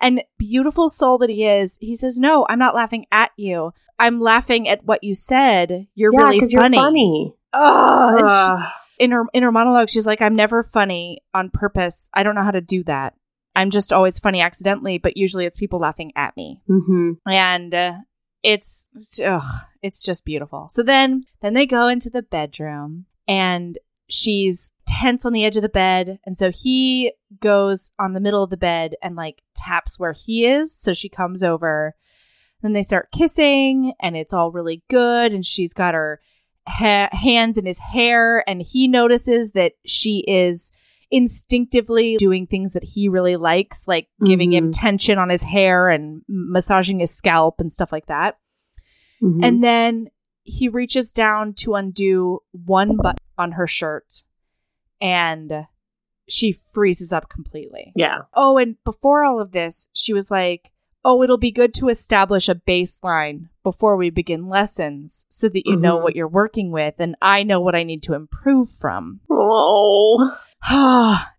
And beautiful soul that he is, he says, no, I'm not laughing at you. I'm laughing at what you said. You're really funny. Yeah, because you're funny. Oh, In her monologue, she's like, I'm never funny on purpose. I don't know how to do that. I'm just always funny accidentally, but usually it's people laughing at me. Mm-hmm. And it's just beautiful. So then they go into the bedroom, and she's tense on the edge of the bed. And so he goes on the middle of the bed and like taps where he is. So she comes over, and they start kissing, and it's all really good. And she's got her hands in his hair, and he notices that she is instinctively doing things that he really likes, like giving him tension on his hair and massaging his scalp and stuff like that. And then he reaches down to undo one button on her shirt, and she freezes up completely. Yeah. Oh, and before all of this, she was like, oh, it'll be good to establish a baseline before we begin lessons so that you know what you're working with, and I know what I need to improve from. Oh.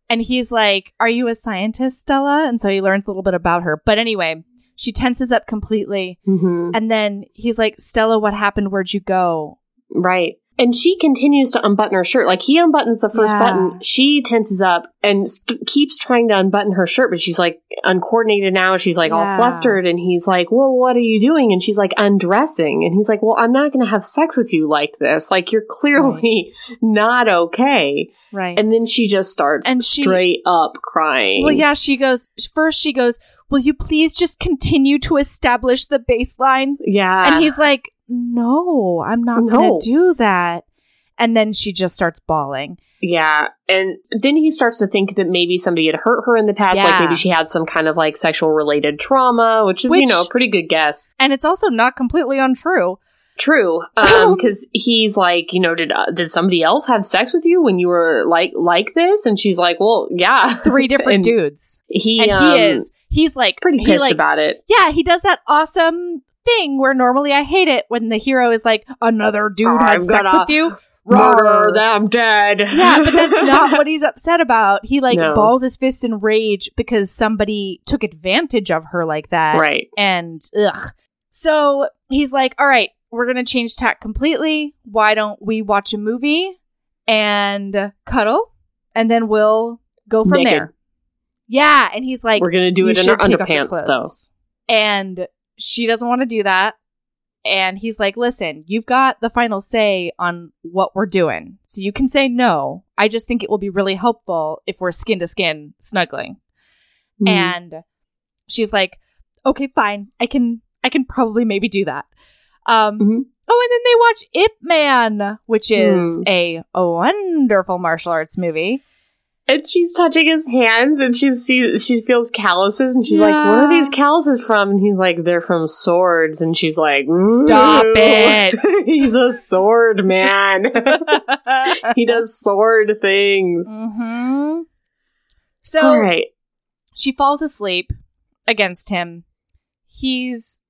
And he's like, are you a scientist, Stella? And so he learns a little bit about her. But anyway, she tenses up completely. And then he's like, Stella, what happened? Where'd you go? Right. And she continues to unbutton her shirt. Like, he unbuttons the first button. She tenses up and keeps trying to unbutton her shirt, but she's like uncoordinated now. She's like all flustered. And he's like, well, what are you doing? And she's like, undressing. And he's like, well, I'm not going to have sex with you like this. Like, you're clearly not okay. Right. And then she just starts straight up crying. Well, yeah, she goes, first she goes, will you please just continue to establish the baseline? Yeah. And he's like, no, I'm not going to do that. And then she just starts bawling. Yeah. And then he starts to think that maybe somebody had hurt her in the past. Yeah. Like, maybe she had some kind of like sexual related trauma, which is, you know, a pretty good guess. And it's also not completely untrue. True. Because he's like, you know, did somebody else have sex with you when you were like this? And she's like, well, yeah. Three different dudes. He's like pretty pissed about it. Yeah. He does that awesome thing where normally I hate it when the hero is like, another dude had sex with you. Murder them dead. Yeah, but that's not what he's upset about. He balls his fist in rage because somebody took advantage of her like that. Right. And so he's like, all right, we're going to change tack completely. Why don't we watch a movie and cuddle, and then we'll go from there. Yeah. And he's like, we're going to do it in our underpants though. And she doesn't want to do that. And he's like, listen, you've got the final say on what we're doing. So you can say no. I just think it will be really helpful if we're skin to skin snuggling. And she's like, okay, fine. I can probably maybe do that. Oh, and then they watch Ip Man, which is a wonderful martial arts movie. And she's touching his hands, and she feels calluses, and she's like, "What are these calluses from?" And he's like, "They're from swords." And she's like, "Stop it! He's a sword man. He does sword things." So, all right. She falls asleep against him.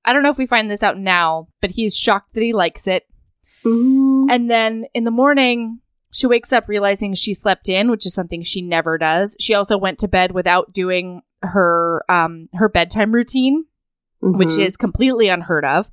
I don't know if we find this out now, but he's shocked that he likes it. And then in the morning, she wakes up realizing she slept in, which is something she never does. She also went to bed without doing her bedtime routine, which is completely unheard of.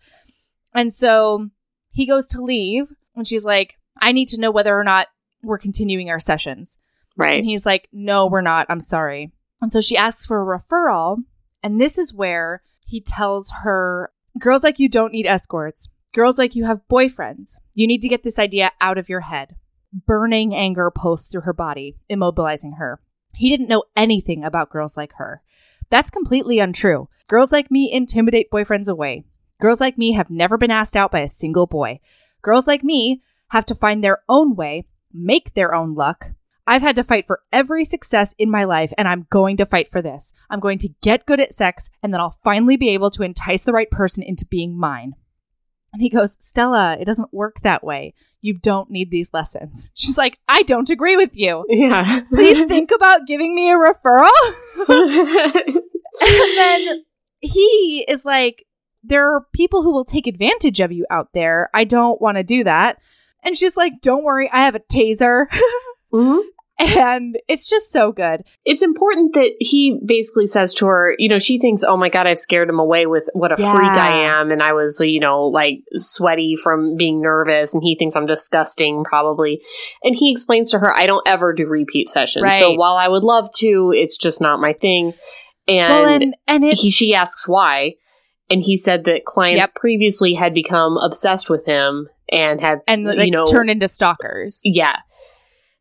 And so he goes to leave, and she's like, I need to know whether or not we're continuing our sessions. Right. And he's like, no, we're not. I'm sorry. And so she asks for a referral, and this is where he tells her, girls like you don't need escorts. Girls like you have boyfriends. You need to get this idea out of your head. Burning anger pulsed through her body, immobilizing her. He didn't know anything about girls like her. That's completely untrue. Girls like me intimidate boyfriends away. Girls like me have never been asked out by a single boy. Girls like me have to find their own way, make their own luck. I've had to fight for every success in my life, and I'm going to fight for this. I'm going to get good at sex, and then I'll finally be able to entice the right person into being mine. And he goes, Stella, it doesn't work that way. You don't need these lessons. She's like, I don't agree with you. Yeah. Please think about giving me a referral. And then he is like, there are people who will take advantage of you out there. I don't want to do that. And she's like, don't worry, I have a taser. And it's just so good. It's important that he basically says to her, you know, she thinks, oh my God, I've scared him away with what a freak I am. And I was, you know, like sweaty from being nervous. And he thinks I'm disgusting, probably. And he explains to her, I don't ever do repeat sessions. Right. So while I would love to, it's just not my thing. And, she asks why. And he said that clients previously had become obsessed with him and had, you know, turned into stalkers. Yeah.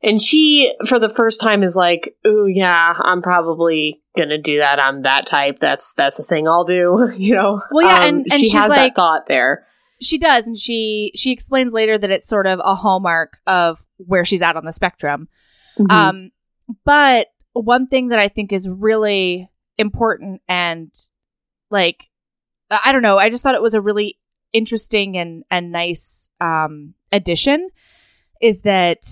And she, for the first time, is like, "Ooh, yeah, I'm probably gonna do that. I'm that type. That's a thing I'll do." You know. Well, yeah, and she has that thought there. She does, and she explains later that it's sort of a hallmark of where she's at on the spectrum. Mm-hmm. But one thing that I think is really important and, like, I don't know, I just thought it was a really interesting and nice addition is that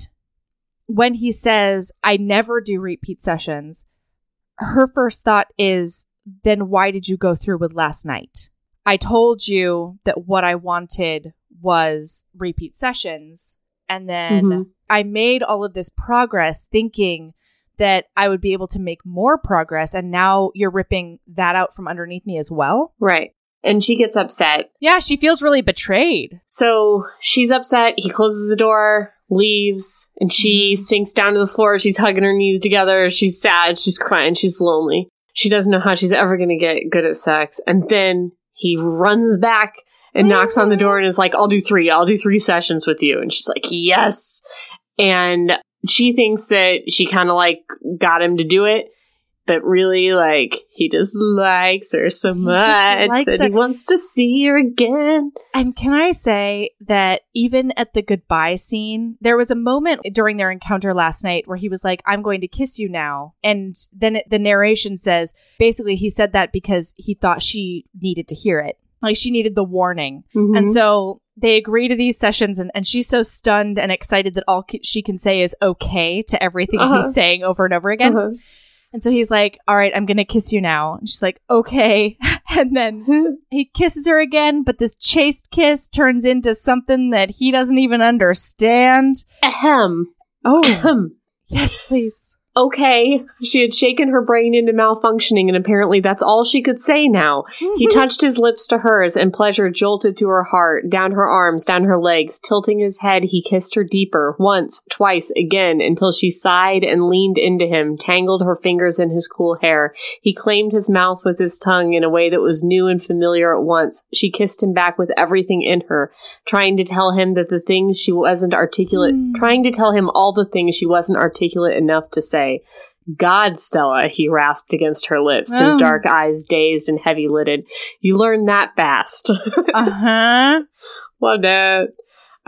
when he says, I never do repeat sessions, her first thought is, then why did you go through with last night? I told you that what I wanted was repeat sessions. And then mm-hmm. I made all of this progress thinking that I would be able to make more progress. And now you're ripping that out from underneath me as well. Right. And she gets upset. Yeah, she feels really betrayed. So she's upset. He closes the door, leaves, and she sinks down to the floor. She's hugging her knees together. She's sad. She's crying. She's lonely. She doesn't know how she's ever going to get good at sex. And then he runs back and knocks on the door and is like, I'll do three sessions with you. And she's like, yes. And she thinks that she kind of like got him to do it. But really, like, he just likes her so much that he wants to see her again. And can I say that even at the goodbye scene, there was a moment during their encounter last night where he was like, I'm going to kiss you now. And then the narration says, basically, he said that because he thought she needed to hear it. Like, she needed the warning. Mm-hmm. And so they agree to these sessions, and she's so stunned and excited that all she can say is okay to everything he's saying over and over again. Uh-huh. And so he's like, all right, I'm going to kiss you now. And she's like, okay. And then he kisses her again, but this chaste kiss turns into something that he doesn't even understand. Ahem. Oh. Ahem. Yes, please. Okay. She had shaken her brain into malfunctioning, and apparently that's all she could say now. He touched his lips to hers, and pleasure jolted to her heart, down her arms, down her legs. Tilting his head, he kissed her deeper, once, twice, again, until she sighed and leaned into him, tangled her fingers in his cool hair. He claimed his mouth with his tongue in a way that was new and familiar at once. She kissed him back with everything in her, trying to tell him that the things she wasn't articulate, trying to tell him all the things she wasn't articulate enough to say. God, Stella, he rasped against her lips, his dark eyes dazed and heavy-lidded. You learn that fast. Love that.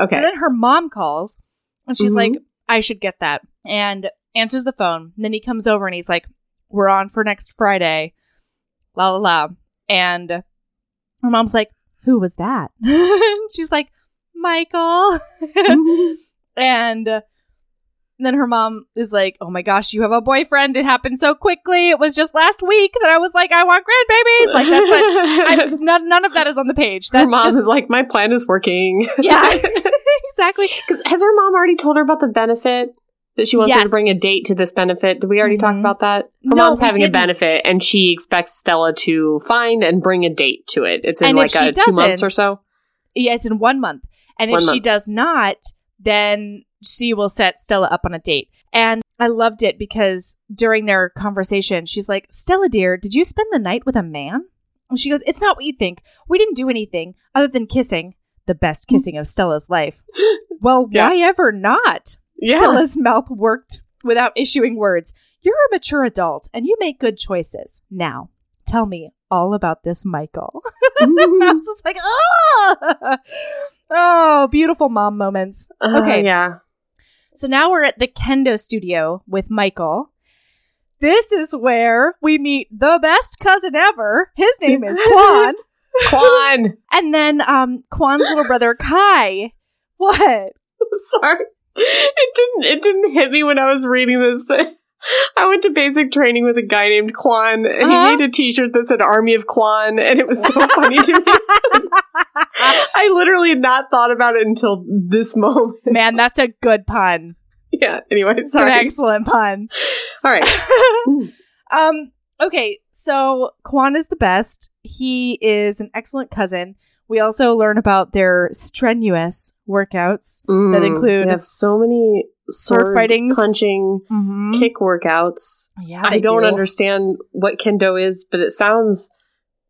Okay. So then her mom calls, and she's like, I should get that, and answers the phone. And then he comes over, and he's like, we're on for next Friday, la la la. And her mom's like, who was that? She's like, Michael. And then her mom is like, oh my gosh, you have a boyfriend. It happened so quickly. It was just last week that I was like, I want grandbabies. Like, that's what, none of that is on the page. That's her mom is like, my plan is working. Yeah, exactly. Because has her mom already told her about the benefit? That she wants her to bring a date to this benefit? Did we already talk about that? Her mom's having a benefit, and she expects Stella to find and bring a date to it. It's in and like a 2 months or so? Yeah, it's in 1 month. And if she does not, then she will set Stella up on a date. And I loved it because during their conversation, she's like, Stella, dear, did you spend the night with a man? And she goes, it's not what you think. We didn't do anything other than kissing. The best kissing of Stella's life. Well, why ever not? Yeah. Stella's mouth worked without issuing words. You're a mature adult and you make good choices. Now, tell me all about this, Michael. I was just like, oh, beautiful mom moments. Okay. Yeah. So now we're at the kendo studio with Michael. This is where we meet the best cousin ever. His name is Quan. Quan. And then Quan's little brother, Kai. What? I'm sorry. It didn't hit me when I was reading this, but I went to basic training with a guy named Quan, and he made a t-shirt that said Army of Quan, and it was so funny to me. I literally had not thought about it until this moment. Man, that's a good pun. Yeah, anyway, sorry. It's an excellent pun. All right. Okay, so Quan is the best. He is an excellent cousin. We also learn about their strenuous workouts that include... They have so many... sword fightings, punching, kick workouts. Yeah, I don't understand what kendo is, but it sounds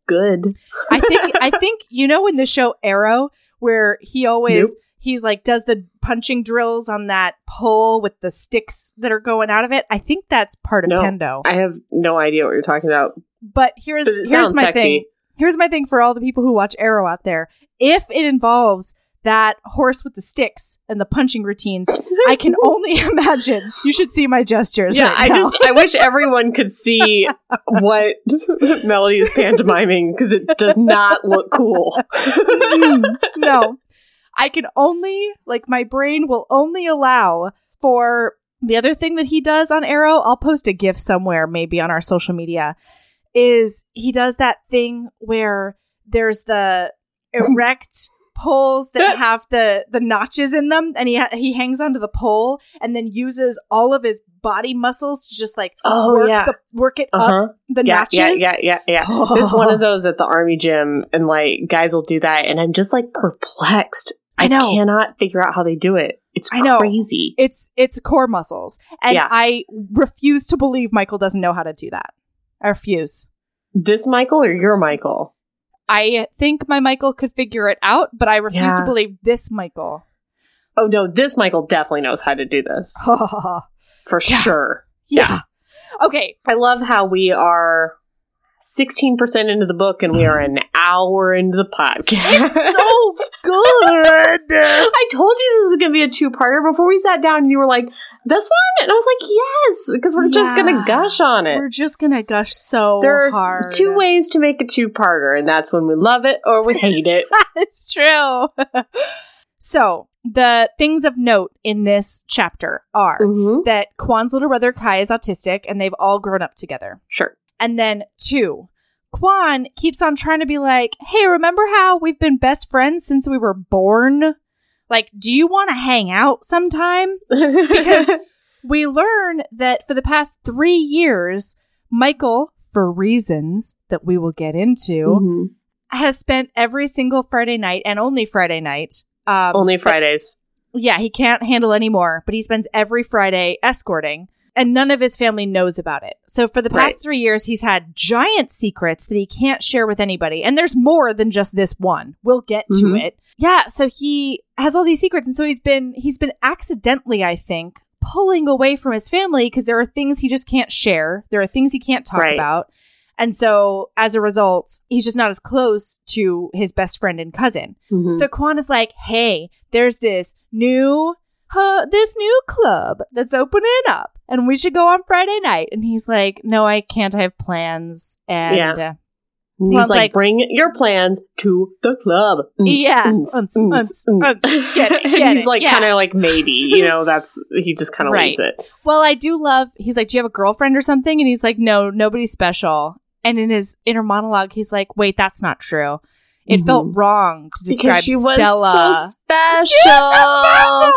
good. I think you know in the show Arrow where he always he's like does the punching drills on that pole with the sticks that are going out of it. I think that's part of kendo. I have no idea what you're talking about. But here's my thing. Here's my thing for all the people who watch Arrow out there. If it involves that horse with the sticks and the punching routines, I can only imagine. You should see my gestures. Yeah, right now. I wish everyone could see what Melody is pantomiming, because it does not look cool. No. I can only, like, my brain will only allow for the other thing that he does on Arrow. I'll post a GIF somewhere, maybe on our social media, is he does that thing where there's the erect poles that have the notches in them, and he hangs onto the pole and then uses all of his body muscles to just, like, work it up the notches. Yeah. Oh. There's one of those at the Army gym, and, like, guys will do that, and I'm just, like, perplexed. I cannot figure out how they do it. It's crazy. It's core muscles. And yeah. I refuse to believe Michael doesn't know how to do that. I refuse. This Michael or your Michael? I think my Michael could figure it out, but I refuse to believe this Michael. Oh, no. This Michael definitely knows how to do this. For sure. Yeah. Okay. I love how we are 16% into the book and we are an hour into the podcast. It's so good. I told you this was going to be a two-parter before we sat down, and you were like, this one? And I was like, yes, because we're just going to gush on it. We're just going to gush so hard. There are two ways to make a two-parter, and that's when we love it or we hate it. It's true. So, the things of note in this chapter are that Quan's little brother Kai is autistic and they've all grown up together. Sure. And then 2, Quan keeps on trying to be like, hey, remember how we've been best friends since we were born? Like, do you want to hang out sometime? Because we learn that for the past 3 years, Michael, for reasons that we will get into, has spent every single Friday night and only Friday night. Only Fridays. Yeah, he can't handle anymore, but he spends every Friday escorting. And none of his family knows about it. So for the past 3 years, he's had giant secrets that he can't share with anybody. And there's more than just this one. We'll get to it. Yeah. So he has all these secrets. And so he's been accidentally, I think, pulling away from his family because there are things he just can't share. There are things he can't talk about. And so as a result, he's just not as close to his best friend and cousin. So Quan is like, hey, there's this new club that's opening up, and we should go on Friday night. And he's like, no, I can't. I have plans. And he's like, bring your plans to the club. Get it. He's like, kind of like, maybe, he just kind of leaves it. Well, I do love, he's like, do you have a girlfriend or something? And he's like, no, nobody's special. And in his inner monologue, he's like, wait, that's not true. It felt wrong to describe Stella. She was so special.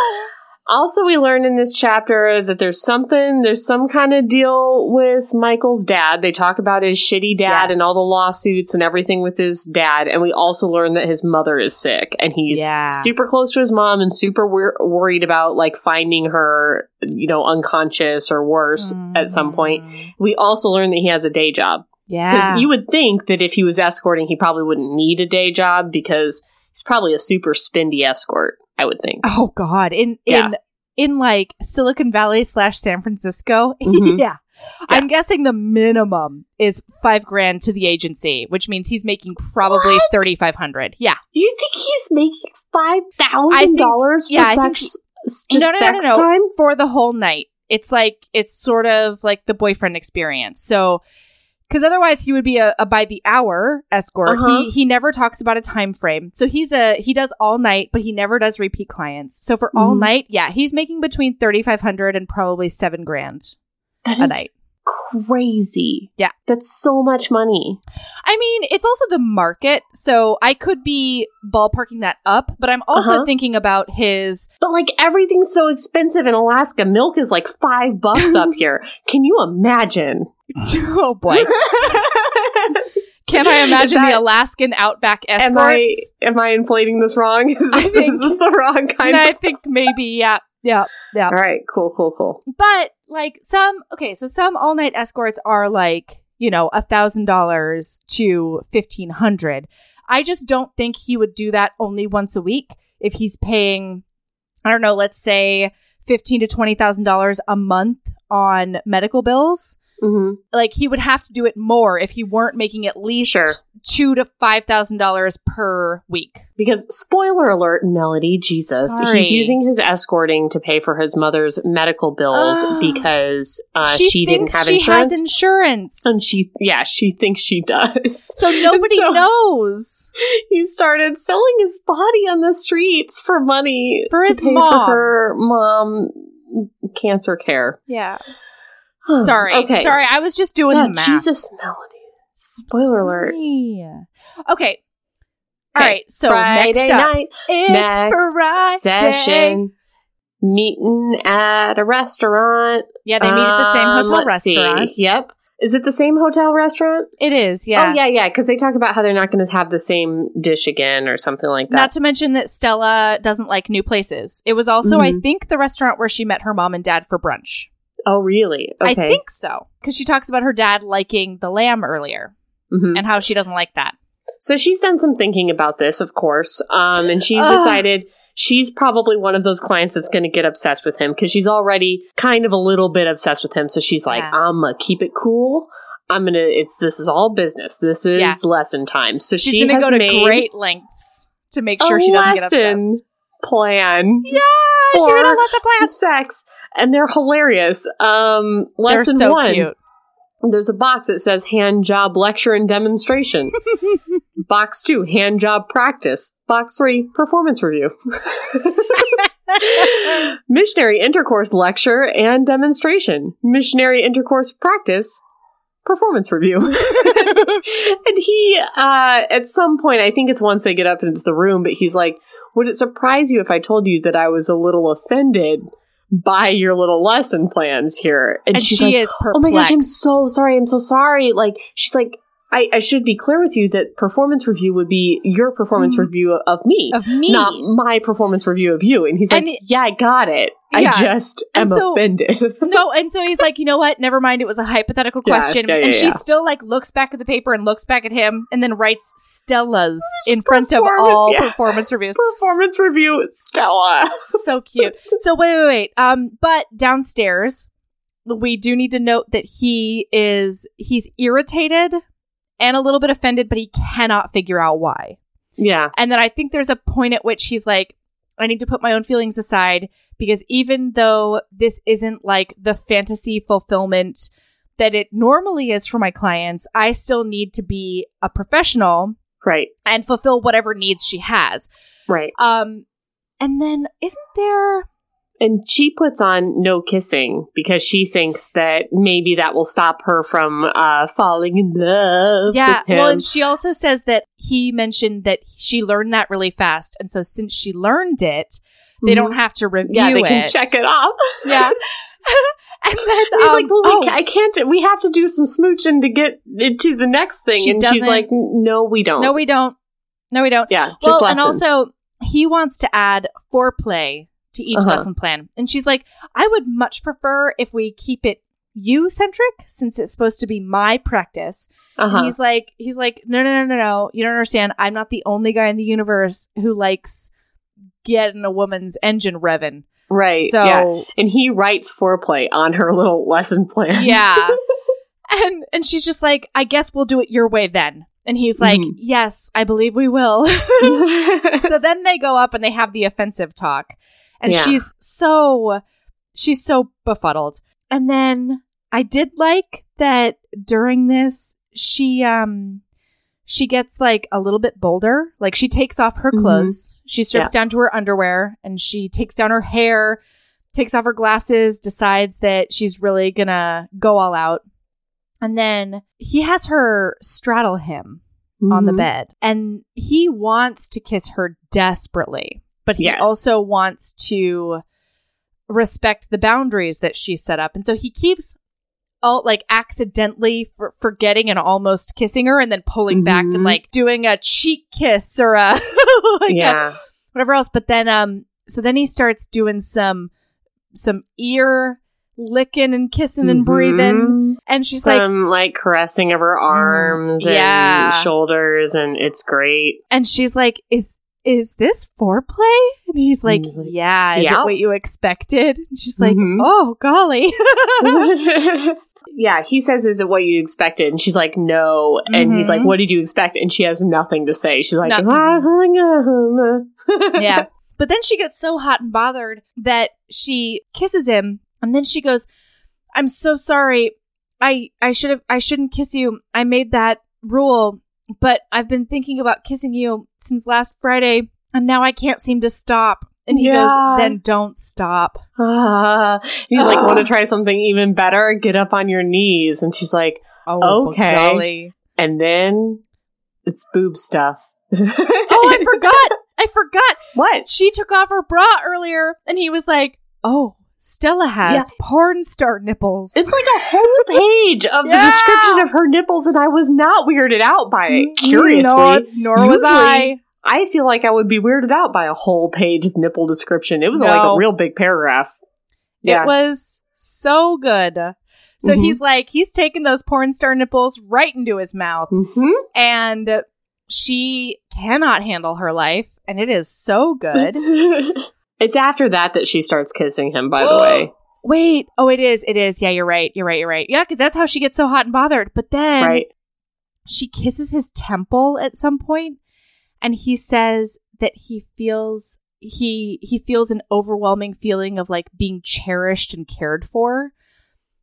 Also, we learned in this chapter that there's some kind of deal with Michael's dad. They talk about his shitty dad and all the lawsuits and everything with his dad. And we also learned that his mother is sick, and he's super close to his mom and super worried about, like, finding her, unconscious or worse at some point. We also learned that he has a day job. Yeah. Because you would think that if he was escorting, he probably wouldn't need a day job, because he's probably a super spendy escort, I would think. Oh, God. In like, Silicon Valley / San Francisco. I'm guessing the minimum is $5,000 to the agency, which means he's making probably $3,500. Yeah. You think he's making $5,000 for sex? No. Time? For the whole night. It's sort of like the boyfriend experience. So... because otherwise he would be a by-the-hour escort. He never talks about a time frame. So he does all night, but he never does repeat clients. So for all night, he's making between $3,500 and probably $7,000 a night. Crazy. Yeah. That's so much money. I mean, it's also the market, so I could be ballparking that up, but I'm also thinking about his... But, like, everything's so expensive in Alaska. Milk is like $5 up here. Can you imagine? Oh, boy. Can I imagine the Alaskan outback escorts? Am I inflating this wrong? Is this the wrong kind of... I think maybe, yeah. All right, cool. But... like some all-night escorts are like, $1,000 to $1,500. I just don't think he would do that only once a week if he's paying, I don't know, let's say $15,000 to $20,000 a month on medical bills. Mm-hmm. Like, he would have to do it more if he weren't making at least $2,000 to $5,000 per week. Because, spoiler alert, Melody, Jesus, he's using his escorting to pay for his mother's medical bills because she didn't have insurance. She has insurance. And she thinks she does. So nobody knows. He started selling his body on the streets for money to pay for her mom cancer care. Yeah. Sorry, I was just doing the math. Jesus, Melody. Spoiler alert. Okay. All right, so Friday night, it's Friday session, meeting at a restaurant. Yeah, they meet at the same hotel restaurant. See. Yep. Is it the same hotel restaurant? It is, yeah. Oh, yeah, because they talk about how they're not going to have the same dish again or something like that. Not to mention that Stella doesn't like new places. It was also, I think, the restaurant where she met her mom and dad for brunch. Oh, really? Okay. I think so. Because she talks about her dad liking the lamb earlier and how she doesn't like that. So she's done some thinking about this, of course. And she's decided she's probably one of those clients that's going to get obsessed with him because she's already kind of a little bit obsessed with him. So she's like, I'm going to keep it cool. This is all business. This is lesson time. So she's going to go to great lengths to make sure she doesn't get obsessed. Plan. Yeah, she wrote a lesson class. Sex. And they're hilarious. Lesson one. They're so cute. There's a box that says hand job lecture and demonstration. Box 2, hand job practice. Box 3, performance review. Missionary intercourse lecture and demonstration. Missionary intercourse practice. Performance review. And he, at some point, I think it's once they get up into the room, but he's like, would it surprise you if I told you that I was a little offended by your little lesson plans here? And she's like, is perplexed. Oh my gosh, I'm so sorry. Like, she's like, I should be clear with you that performance review would be your performance review of me. Not my performance review of you. And he's like, yeah, I got it. Yeah. I just am offended. No, and so he's like, you know what? Never mind. It was a hypothetical question. She still like looks back at the paper and looks back at him and then writes Stella's in front of all performance reviews. Performance review Stella. So cute. So wait. But downstairs, we do need to note that he's irritated and a little bit offended, but he cannot figure out why. Yeah. And then I think there's a point at which he's like, I need to put my own feelings aside because even though this isn't like the fantasy fulfillment that it normally is for my clients, I still need to be a professional, right, and fulfill whatever needs she has, right. And then isn't there? And she puts on no kissing because she thinks that maybe that will stop her from falling in love. Yeah. With him. Well, and she also says that he mentioned that she learned that really fast. And so since she learned it, they don't have to review it. Yeah, they can check it off. Yeah. And then he's like, well, we have to do some smooching to get to the next thing. And she's like, no, we don't. Yeah. Just lessons. And also, he wants to add foreplay to each lesson plan. And she's like, I would much prefer if we keep it you-centric since it's supposed to be my practice. And he's like, no. You don't understand. I'm not the only guy in the universe who likes getting a woman's engine revving. Right. So, yeah. And he writes foreplay on her little lesson plan. Yeah. And she's just like, I guess we'll do it your way then. And he's like, yes, I believe we will. So then they go up and they have the offensive talk. And she's so befuddled. And then I did like that during this, she gets like a little bit bolder. Like she takes off her clothes. She strips down to her underwear and she takes down her hair, takes off her glasses, decides that she's really gonna go all out. And then he has her straddle him on the bed and he wants to kiss her desperately. But he also wants to respect the boundaries that she set up. And so he keeps accidentally forgetting and almost kissing her and then pulling back and like doing a cheek kiss or a whatever else. But then so then he starts doing some ear licking and kissing and breathing. And she's like caressing of her arms and shoulders, and it's great. And she's like, Is this foreplay? And he's like, yeah, is it what you expected? And she's like, oh, golly. Yeah, he says, is it what you expected? And she's like, no. And he's like, what did you expect? And she has nothing to say. She's like, yeah. But then she gets so hot and bothered that she kisses him. And then she goes, I'm so sorry. I shouldn't kiss you. I made that rule. But I've been thinking about kissing you since last Friday. And now I can't seem to stop. And he goes, then don't stop. He's like, want to try something even better? Get up on your knees. And she's like, okay. Golly. And then it's boob stuff. I forgot. What? She took off her bra earlier. And he was like, oh, Stella has porn star nipples. It's like a whole page of the description of her nipples. And I was not weirded out by it, curiously. Nor was I feel like I would be weirded out by a whole page of nipple description. It was like a real big paragraph. Yeah. It was so good. So he's like, he's taking those porn star nipples right into his mouth. Mm-hmm. And she cannot handle her life. And it is so good. It's after that she starts kissing him, by the way. Wait. Oh, it is. It is. Yeah, you're right. Yeah, because that's how she gets so hot and bothered. But then she kisses his temple at some point. And he says that he feels an overwhelming feeling of like being cherished and cared for,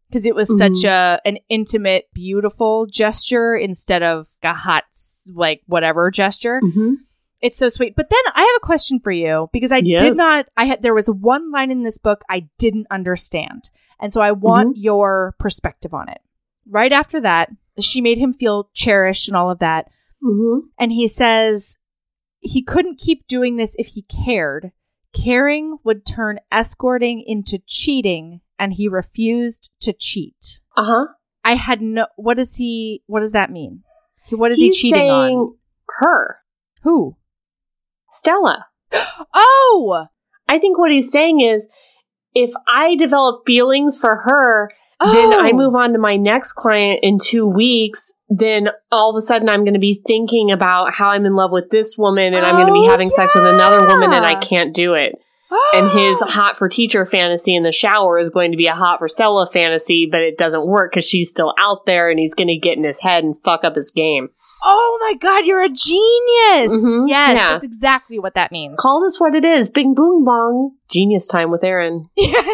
because it was such an intimate, beautiful gesture instead of a hot, like, whatever gesture. Mm-hmm. It's so sweet. But then I have a question for you, because there was one line in this book I didn't understand. And so I want your perspective on it. Right after that, she made him feel cherished and all of that. Mm-hmm. And he says he couldn't keep doing this if he cared. Caring would turn escorting into cheating, and he refused to cheat. Uh-huh. I had no... What does that mean? What is he cheating on? Her. Who? Stella. Oh! I think what he's saying is, if I develop feelings for her... Oh. Then I move on to my next client in 2 weeks. Then all of a sudden I'm going to be thinking about how I'm in love with this woman, and I'm going to be having sex with another woman, and I can't do it. Oh. And his hot for teacher fantasy in the shower is going to be a hot for Stella fantasy, but it doesn't work because she's still out there, and he's going to get in his head and fuck up his game. Oh my God, you're a genius. Mm-hmm. Yes, yeah. That's exactly what that means. Call this what it is. Bing, boom, bong. Genius time with Aaron. Yep,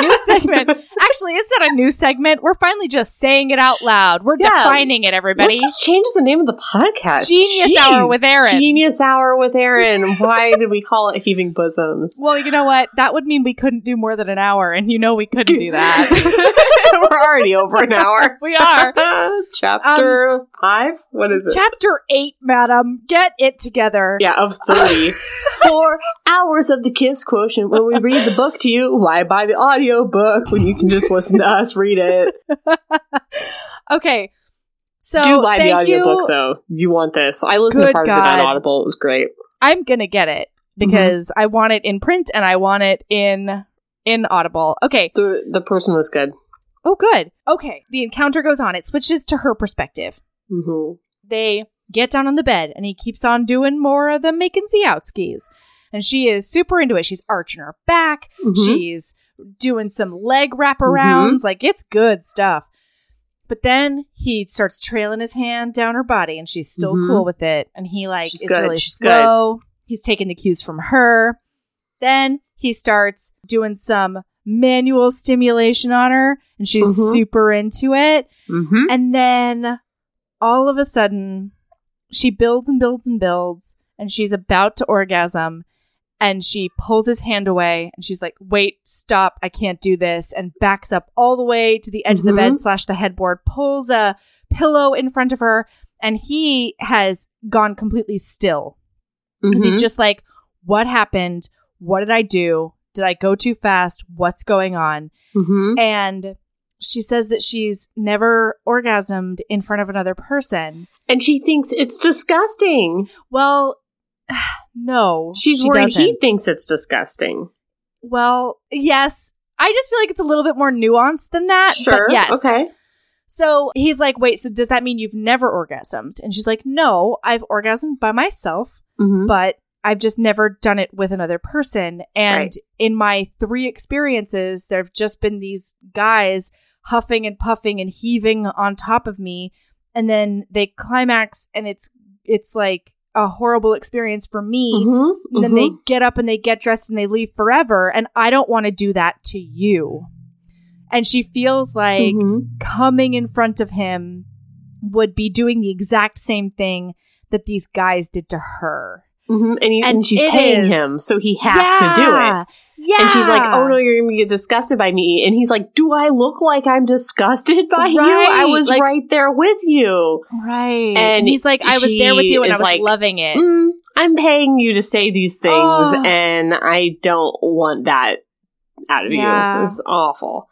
new segment. Actually, it's not a new segment. We're finally just saying it out loud. We're defining it, everybody. Let's just change the name of the podcast. Genius Hour with Aaron. Genius Hour with Aaron. Why did we call it Heaving Bosoms? Well, you know what? That would mean we couldn't do more than an hour, and you know we couldn't do that. We're already over an hour. We are. Chapter 5? What is it? Chapter 8, madam. Get it together. Yeah, of 3. 4 hours of the Kiss Quotient. When we read the book to you, why buy the audio book when you can just listen to us read it? Okay. So do buy the audio book, though. You want this. I listened to part of it on Audible. It was great. I'm going to get it. Because I want it in print and I want it in Audible. Okay. The person was good. Oh, good. Okay. The encounter goes on. It switches to her perspective. Mm-hmm. They get down on the bed, and he keeps on doing more of the make-and-see-out skis. And she is super into it. She's arching her back. Mm-hmm. She's doing some leg wraparounds. Mm-hmm. Like, it's good stuff. But then he starts trailing his hand down her body, and she's still cool with it. And he, like, is really slow. He's taking the cues from her. Then he starts doing some manual stimulation on her, and she's super into it. Mm-hmm. And then all of a sudden, she builds and builds and builds, and she's about to orgasm, and she pulls his hand away, and she's like, wait, stop, I can't do this, and backs up all the way to the edge of the bed / the headboard, pulls a pillow in front of her, and he has gone completely still. Because he's just like, what happened? What did I do? Did I go too fast? What's going on? Mm-hmm. And she says that she's never orgasmed in front of another person. And she thinks it's disgusting. Well, no. She worried doesn't. He thinks it's disgusting. Well, yes. I just feel like it's a little bit more nuanced than that. Sure. But yes. Okay. So he's like, wait, so does that mean you've never orgasmed? And she's like, no, I've orgasmed by myself. Mm-hmm. But I've just never done it with another person. And in my 3 experiences, there have just been these guys huffing and puffing and heaving on top of me. And then they climax and it's like a horrible experience for me. Mm-hmm, and then they get up and they get dressed and they leave forever. And I don't want to do that to you. And she feels like coming in front of him would be doing the exact same thing that these guys did to her. And she's paying him, so he has to do it. Yeah. And she's like, oh, no, you're going to get disgusted by me. And he's like, do I look like I'm disgusted by you? I was like, right there with you. Right. And he's like, I was there with you and I was like, loving it. I'm paying you to say these things, and I don't want that out of you. It's awful.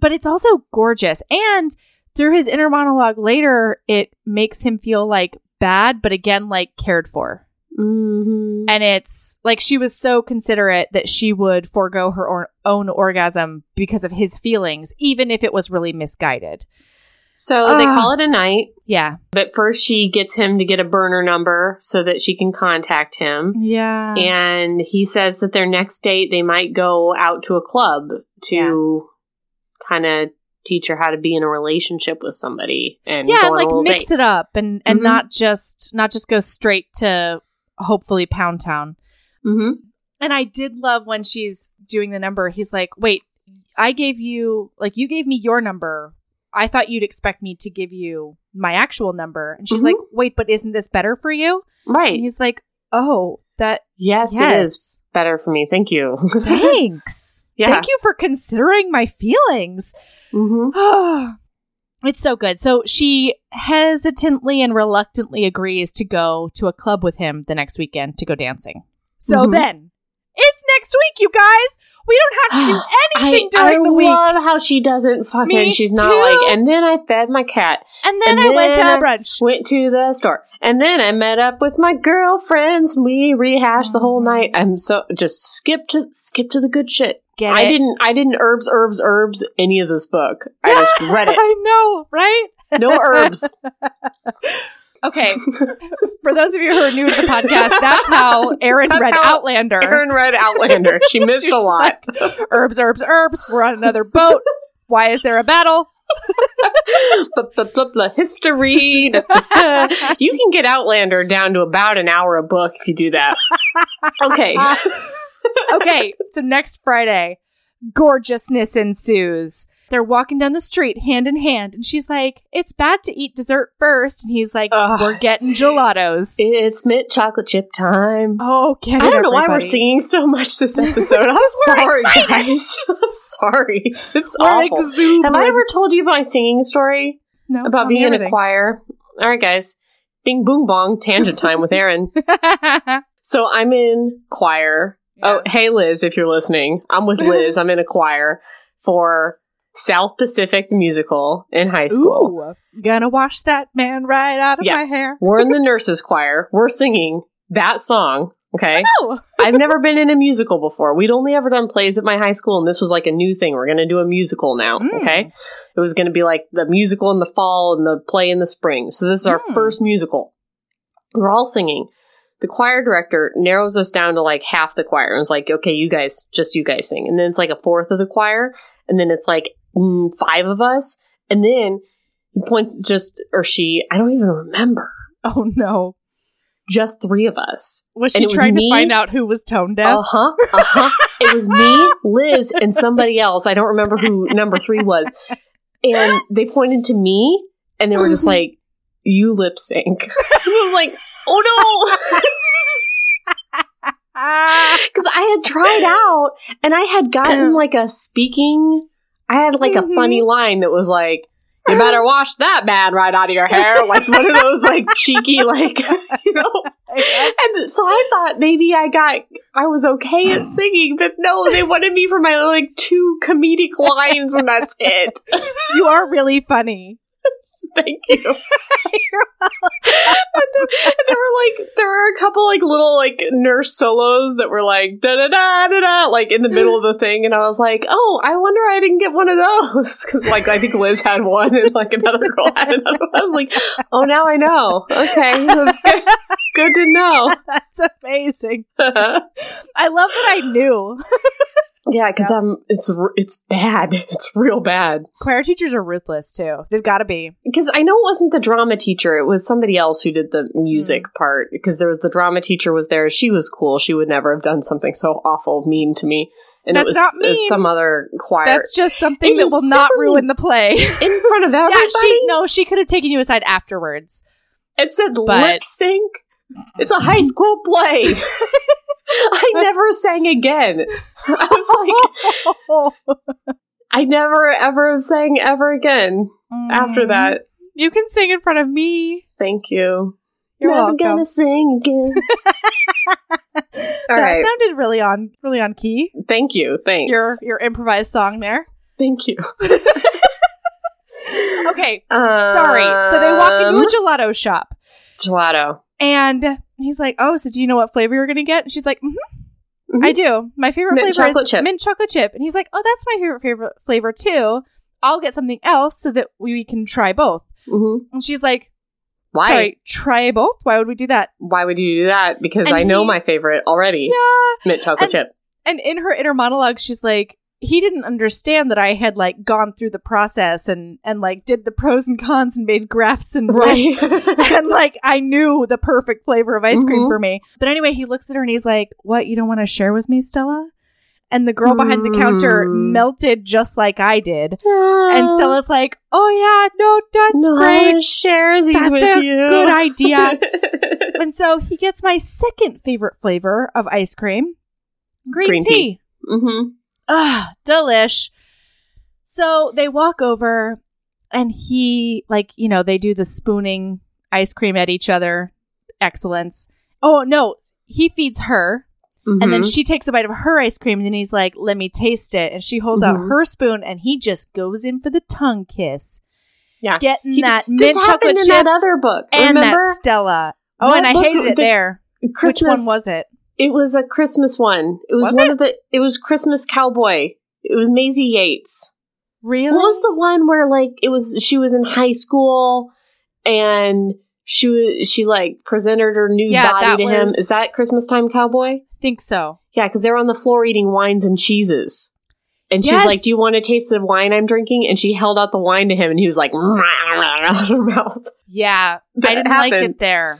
But it's also gorgeous. And through his inner monologue later, it makes him feel like bad, but again, like cared for. And it's like she was so considerate that she would forego her own orgasm because of his feelings, even if it was really misguided. So they call it a night. Yeah. But first she gets him to get a burner number so that she can contact him. Yeah. And he says that their next date, they might go out to a club to kind of teach her how to be in a relationship with somebody. And mix it up and not just go straight to... hopefully Pound Town. And I did love when she's doing the number. He's like, wait, you gave me your number. I thought you'd expect me to give you my actual number. And she's like, wait, but isn't this better for you? Right. And he's like, oh, yes, it is better for me. Thank you. Thanks. Thank you for considering my feelings. It's so good. So she hesitantly and reluctantly agrees to go to a club with him the next weekend to go dancing. So then, it's next week, you guys! We don't have to do anything during the week! I love how she doesn't she's not like, and then I fed my cat. And then I went to brunch. Went to the store. And then I met up with my girlfriends and we rehashed the whole night. I'm so, just skip to the good shit. I didn't herbs any of this book. I just read it. I know, right? No herbs. Okay. For those of you who are new to the podcast, that's how Erin read Outlander. Erin read Outlander. She missed a lot. Like, herbs. We're on another boat. Why is there a battle? History. You can get Outlander down to about an hour a book if you do that. Okay. Okay, so next Friday, gorgeousness ensues. They're walking down the street hand in hand, and she's like, it's bad to eat dessert first. And he's like, we're getting gelatos. It's mint chocolate chip time. Oh, get it, I don't know why we're singing so much this episode. I'm sorry, guys. I'm sorry. It's awful. Exuberant. Have I ever told you my singing story? No. About being in a choir? All right, guys. Bing, boom, bong, tangent time with Erin. So I'm in choir. Oh, hey, Liz, if you're listening. I'm with Liz. I'm in a choir for South Pacific the Musical in high school. Ooh, gonna wash that man right out of my hair. We're in the nurses' choir. We're singing that song, okay? Oh. I've never been in a musical before. We'd only ever done plays at my high school, and this was like a new thing. We're gonna do a musical now, okay? It was gonna be like the musical in the fall and the play in the spring. So this is our first musical. We're all singing. The choir director narrows us down to like half the choir and was like, okay, you guys sing. And then it's like a fourth of the choir. And then it's like five of us. And then he points I don't even remember. Oh, no. Just three of us. Was she trying to find out who was tone deaf? It was me, Liz, and somebody else. I don't remember who number three was. And they pointed to me and they were just like, you lip sync. I was like, oh no! Because I had tried out and I had gotten like a speaking. I had like a funny line that was like, "You better wash that man right out of your hair." Like one of those like cheeky, like you know. And so I thought maybe I was okay at singing, but no, they wanted me for my like two comedic lines, and that's it. You are really funny. Thank you. You're welcome. And there were like, there were a couple like little like nurse solos that were like da da da da da, like in the middle of the thing, and I was like, oh, I wonder I didn't get one of those. Cause, like I think Liz had one, and like another girl had another one. I was like, oh, now I know. Okay, that's good. Good to know. That's amazing. I love that I knew. Yeah, because it's bad. It's real bad. Choir teachers are ruthless too. They've got to be. Because I know it wasn't the drama teacher. It was somebody else who did the music part. Because there was the drama teacher was there. She was cool. She would never have done something so awful, mean to me. And that's it was some other choir. That's just something that will not ruin the play in front of everybody. Yeah, she could have taken you aside afterwards. It said lip sync. It's a high school play. I never sang again. I was like, I never ever sang ever again after that. You can sing in front of me. Thank you. You're never welcome. Gonna sing again. All right. That sounded really on key. Thank you. Thanks. Your improvised song there. Thank you. Okay. Sorry. So they walk into a gelato shop. Gelato. And he's like, oh, so do you know what flavor you're going to get? And she's like, mm-hmm. I do. My favorite flavor is mint chocolate chip. And he's like, oh, that's my favorite flavor too. I'll get something else so that we can try both. Mm-hmm. And she's like, why? Sorry, try both? Why would we do that? Why would you do that? Because I know my favorite already. Yeah. Mint chocolate chip. And in her inner monologue, she's like, he didn't understand that I had like gone through the process and like did the pros and cons and made graphs and lists. And like I knew the perfect flavor of ice cream for me. But anyway, he looks at her and he's like, what, you don't want to share with me, Stella? And the girl behind the counter melted just like I did. Oh. And Stella's like, oh yeah, no, that's great. Shares these with you. That's a good idea. And so he gets my second favorite flavor of ice cream. Green tea. Mm-hmm. Ah, delish. So they walk over and he they do the spooning ice cream at each other. Excellence. Oh, no. He feeds her and then she takes a bite of her ice cream and then he's like, let me taste it. And she holds out her spoon and he just goes in for the tongue kiss. Yeah. Getting that mint chocolate chip. That other book. And remember? That Stella. Oh, that and I hated it there. Christmas. Which one was it? It was a Christmas one. It was one of the. It was Christmas Cowboy. It was Maisie Yates. Really? What was the one where like it was? She was in high school, and she like presented her new body to him. Is that Christmas Time Cowboy? I think so. Yeah, because they're on the floor eating wines and cheeses, and she's like, "Do you want to taste the wine I'm drinking?" And she held out the wine to him, and he was like, "Out of her mouth." Yeah, I didn't like it there.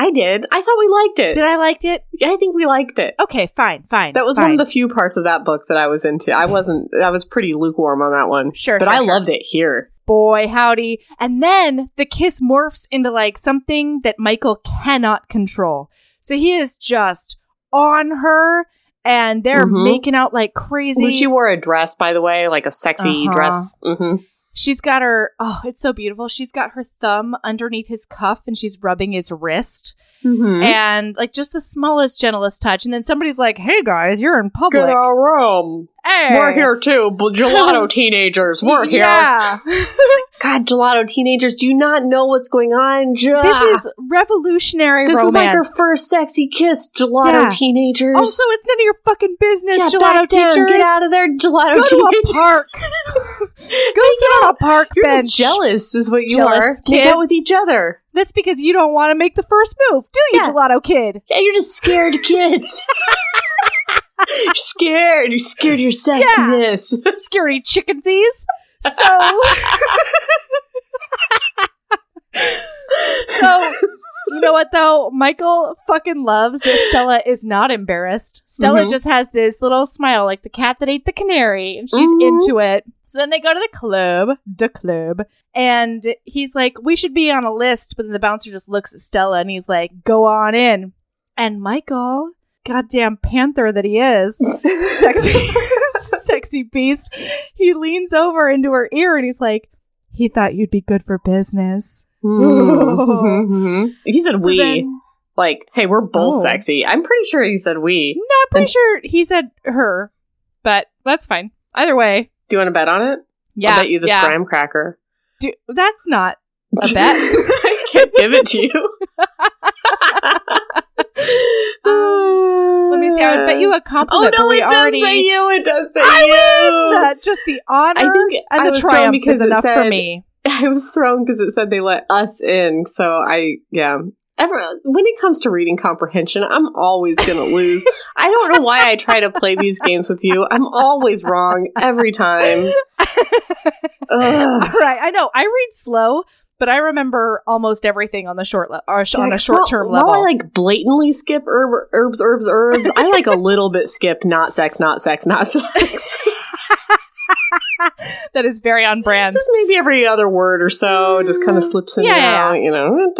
I did. I thought we liked it. Did I like it? Yeah, I think we liked it. Okay, fine. That was one of the few parts of that book that I was into. I was pretty lukewarm on that one. Sure. But I loved it here. Boy, howdy. And then the kiss morphs into like something that Michael cannot control. So he is just on her and they're making out like crazy. Well, she wore a dress, by the way, like a sexy dress. Mm-hmm. She's got her, oh, it's so beautiful. She's got her thumb underneath his cuff and she's rubbing his wrist. Mm-hmm. And like just the smallest, gentlest touch. And then somebody's like, hey guys, you're in public. Get our room. Hey. We're here too. Gelato teenagers. We're here. Yeah. God, gelato teenagers do not know what's going on. This is revolutionary romance. This is like her first sexy kiss, gelato teenagers. Also, it's none of your fucking business, gelato teachers. Get out of there, gelato teenagers. Go to a park. Go sit on a park bench. Just jealous is what you are. Make out with each other. That's because you don't want to make the first move, do you, gelato kid? Yeah, you're just scared kids. You're scared. You're scared of your sexiness. Yeah. Scary chickensies. So, you know what, though? Michael fucking loves that Stella is not embarrassed. Stella just has this little smile, like the cat that ate the canary, and she's into it. So then they go to the club, and he's like, we should be on a list, but then the bouncer just looks at Stella, and he's like, go on in. And Michael, goddamn panther that he is, sexy beast, he leans over into her ear, and he's like, he thought you'd be good for business. He said we. Then, like, hey, we're both sexy. I'm pretty sure he said we. No, I'm pretty sure he said her, but that's fine. Either way. Do you want to bet on it? Yeah. I'll bet you this graham cracker. That's not a bet. I can't give it to you. Let me see. I would bet you a compliment. Oh, no, it does say you. It does say you. Win. Just the honor and the triumph because is enough for me. I was thrown because it said they let us in. So, When it comes to reading comprehension, I'm always going to lose. I don't know why I try to play these games with you. I'm always wrong every time. Right, I know. I read slow, but I remember almost everything on the short-term level. While I like blatantly skip herbs, I like a little bit skip not sex. That is very on brand. Just maybe every other word or so just kind of slips in and out, you know.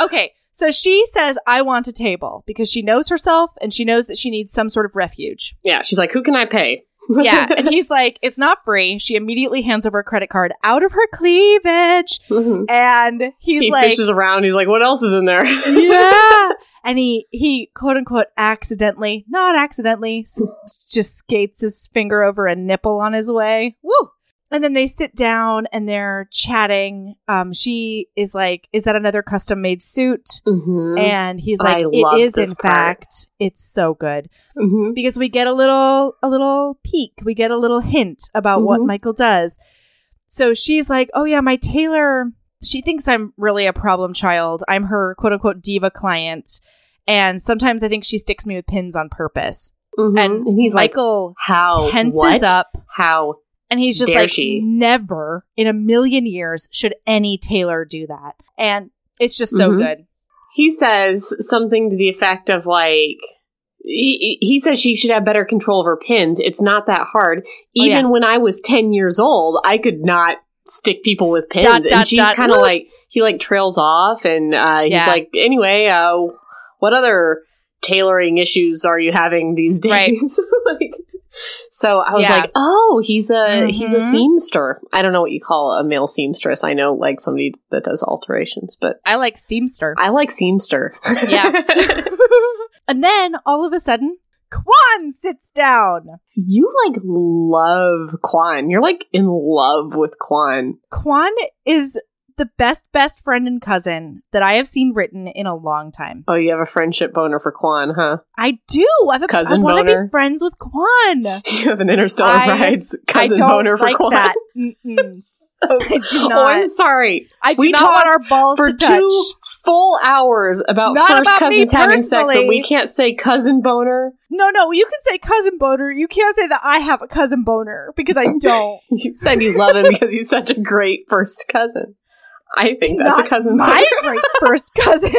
Okay, so she says, I want a table, because she knows herself and she knows that she needs some sort of refuge. Yeah, she's like, who can I pay? Yeah, and he's like, it's not free. She immediately hands over a credit card out of her cleavage. Mm-hmm. And he fishes around. He's like, what else is in there? Yeah. And he quote unquote just skates his finger over a nipple on his way. Woo! And then they sit down and they're chatting. She is like, is that another custom made suit? Mm-hmm. And he's like, it is, in fact. It's so good. Mm-hmm. Because we get a little peek. We get a little hint about what Michael does. So she's like, oh yeah, my tailor, she thinks I'm really a problem child. I'm her quote unquote diva client. And sometimes I think she sticks me with pins on purpose. Mm-hmm. And he's Michael like, how? Tenses what? Up. How? And he's just like, never in a million years should any tailor do that. And it's just so good. He says something to the effect of like, he says she should have better control of her pins. It's not that hard. Even when I was 10 years old, I could not stick people with pins. And she's kind of like, he like trails off and he's like, anyway, what other tailoring issues are you having these days? Right. Like. So I was like, oh, he's a seamster. I don't know what you call a male seamstress. I know like somebody that does alterations, but I like seamster. Yeah. And then all of a sudden, Quan sits down. You like love Quan. You're like in love with Quan. Quan is the best friend and cousin that I have seen written in a long time. Oh, you have a friendship boner for Quan, huh? I do. I have a cousin boner. I want to be friends with Quan. You have an Interstellar Brides cousin boner for Quan. I don't like that. I do not. Oh, I'm sorry. I do not want our balls to touch. For 2 full hours about not first about cousins having sex, but we can't say cousin boner. No, you can say cousin boner. You can't say that I have a cousin boner because I don't. You said you love him because he's such a great first cousin. I think that's not a cousin. My great first cousin.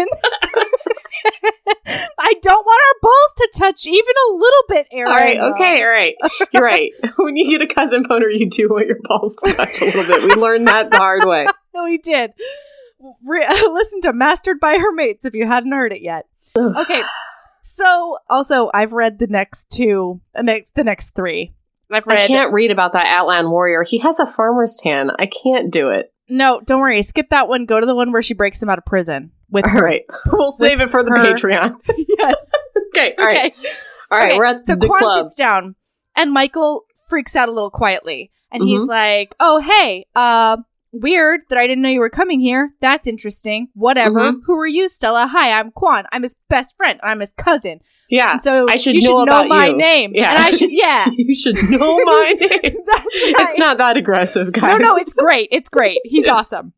I don't want our balls to touch even a little bit, Aaron. All right. Okay. All right. You're right. When you get a cousin boner, you do want your balls to touch a little bit. We learned that the hard way. No, we did. Listen to Mastered by Her Mates if you hadn't heard it yet. Ugh. Okay. So also, I've read the next three. I can't read about that Outland Warrior. He has a farmer's tan. I can't do it. No, don't worry. Skip that one. Go to the one where she breaks him out of prison. With her. All right. We'll save it for the Patreon. Yes. Okay. All right. Okay. All right. Okay. We're at the club. So Quan sits down and Michael freaks out a little quietly. And he's like, oh, hey, weird that I didn't know you were coming here. That's interesting. Whatever. Mm-hmm. Who are you, Stella? Hi, I'm Quan. I'm his best friend. I'm his cousin. Yeah. And so I should know my name. Yeah. And I should, you should know my name. It's not that aggressive, guys. No, it's great. It's great. It's awesome.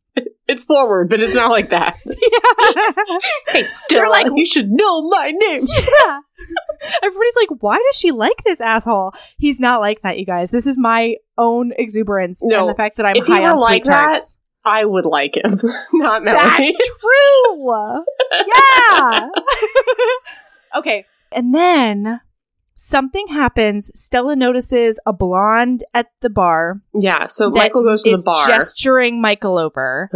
It's forward, but it's not like that. Yeah. Hey, Stella, like, you should know my name. Yeah. Everybody's like, why does she like this asshole? He's not like that, you guys. This is my own exuberance and the fact that I'm high on sweet tarts. I would like him, not Melanie. That's true. Yeah. Okay. And then something happens. Stella notices a blonde at the bar. Yeah, so Michael goes to the bar. Gesturing Michael over.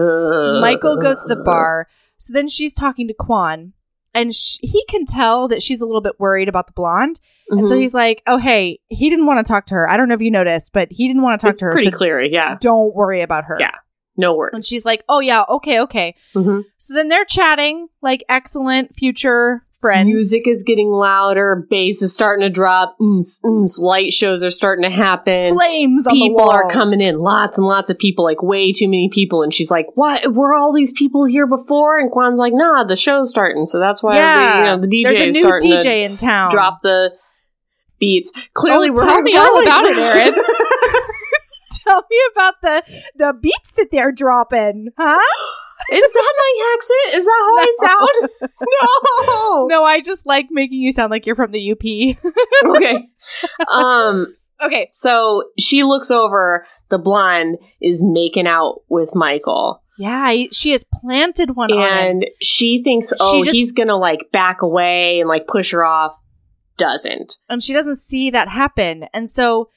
Michael goes to the bar. So then she's talking to Quan, and he can tell that she's a little bit worried about the blonde. Mm-hmm. And so he's like, oh, hey, he didn't want to talk to her. I don't know if you noticed, but he didn't want to talk to her. Pretty clear, yeah. Don't worry about her. Yeah, no worries. And she's like, oh, yeah, okay. Mm-hmm. So then they're chatting, like, excellent future friends. Music is getting louder. Bass is starting to drop. Light shows are starting to happen. Flames on the walls. People are coming in. Lots and lots of people. Like, way too many people. And she's like, what? Were all these people here before? And Quan's like, nah, the show's starting. So that's why the DJ is starting to drop the beats. Clearly, we're tell me all about it, Aaron. Tell me about the beats that they're dropping. Huh? Is that my accent? Is that how I sound? No. No, I just like making you sound like you're from the UP. Okay. Okay. So she looks over. The blonde is making out with Michael. Yeah, she has planted one on him. And she thinks, he's going to like back away and like push her off. Doesn't. And she doesn't see that happen. And so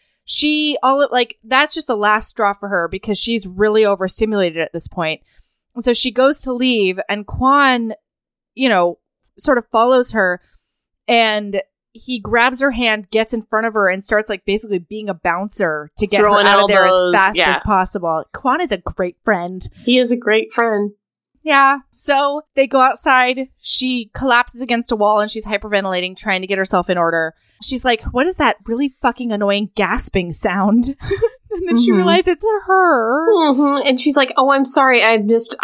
that's just the last straw for her because she's really overstimulated at this point. And so she goes to leave and Quan, sort of follows her and he grabs her hand, gets in front of her and starts like basically being a bouncer to get her out of there as fast as possible. Quan is a great friend. He is a great friend. Yeah. So they go outside. She collapses against a wall and she's hyperventilating, trying to get herself in order. She's like, what is that really fucking annoying gasping sound? And then she realized it's her. Mm-hmm. And she's like, oh, I'm sorry. I'm just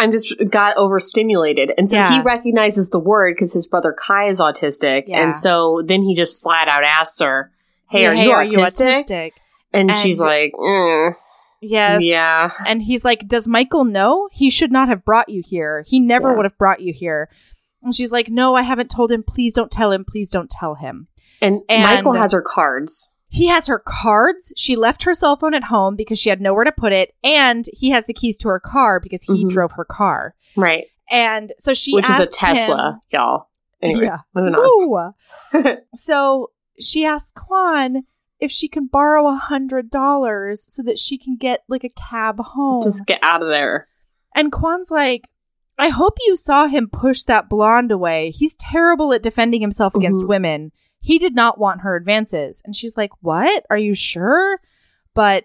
got overstimulated. And so he recognizes the word because his brother Kai is autistic. Yeah. And so then he just flat out asks her, hey, are you autistic? And she's like, yes. Yeah. And he's like, does Michael know? He should not have brought you here. He never would have brought you here. And she's like, no, I haven't told him. Please don't tell him. Please don't tell him. And Michael has her cards. He has her cards. She left her cell phone at home because she had nowhere to put it. And he has the keys to her car because he drove her car. Right. And so she which is a Tesla, him, y'all. Anyway, moving on. So she asks Quan if she can borrow $100 so that she can get like a cab home. Just get out of there. And Quan's like, I hope you saw him push that blonde away. He's terrible at defending himself against women. He did not want her advances. And she's like, what? Are you sure? But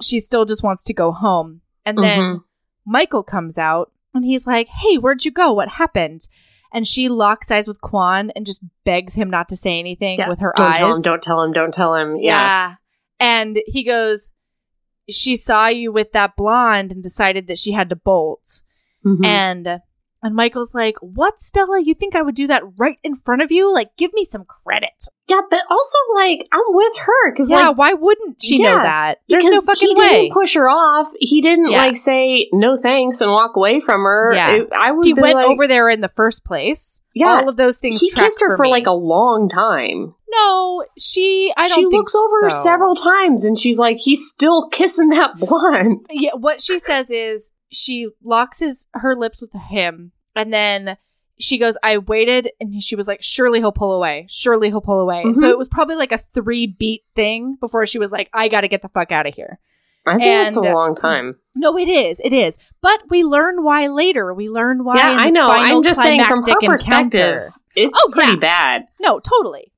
she still just wants to go home. And then Michael comes out and he's like, hey, where'd you go? What happened? And she locks eyes with Quan and just begs him not to say anything with her eyes. Don't tell him. Yeah. And he goes, she saw you with that blonde and decided that she had to bolt. And Michael's like, what, Stella? You think I would do that right in front of you? Like, give me some credit. Yeah, but also, like, I'm with her. Cause, why wouldn't she know that? There's no fucking way. He didn't push her off. He didn't, like, say no thanks and walk away from her. Yeah. He went over there in the first place. Yeah. All of those things. He kissed her for like, a long time. No, I don't think so. She looks over several times, and she's like, he's still kissing that blonde. Yeah, what she says is, she locks her lips with him, and then she goes, I waited, and she was like, surely he'll pull away. Surely he'll pull away. Mm-hmm. So it was probably like a 3-beat thing before she was like, I gotta get the fuck out of here. I think it's a long time. No, it is. It is. But we learn why later. We learn why in the I know. Final I'm just saying from her perspective, it's pretty bad. No, totally.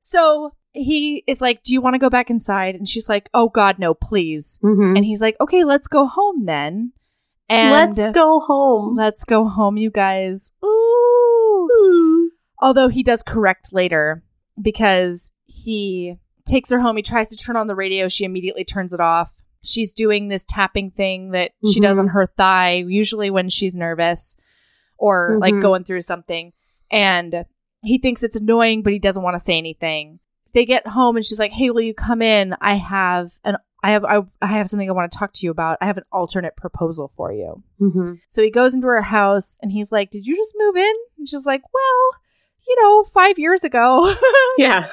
So he is like, do you want to go back inside? And she's like, oh, God, no, please. Mm-hmm. And he's like, okay, let's go home then. And let's go home, you guys. Ooh. Mm. Although he does correct later because he takes her home. He tries to turn on the radio. She immediately turns it off. She's doing this tapping thing that she does on her thigh, usually when she's nervous or like going through something. And he thinks it's annoying, but he doesn't want to say anything. They get home and she's like, hey, will you come in? I have something I want to talk to you about. I have an alternate proposal for you. Mm-hmm. So he goes into her house and he's like, did you just move in? And she's like, well, 5 years ago. Yeah.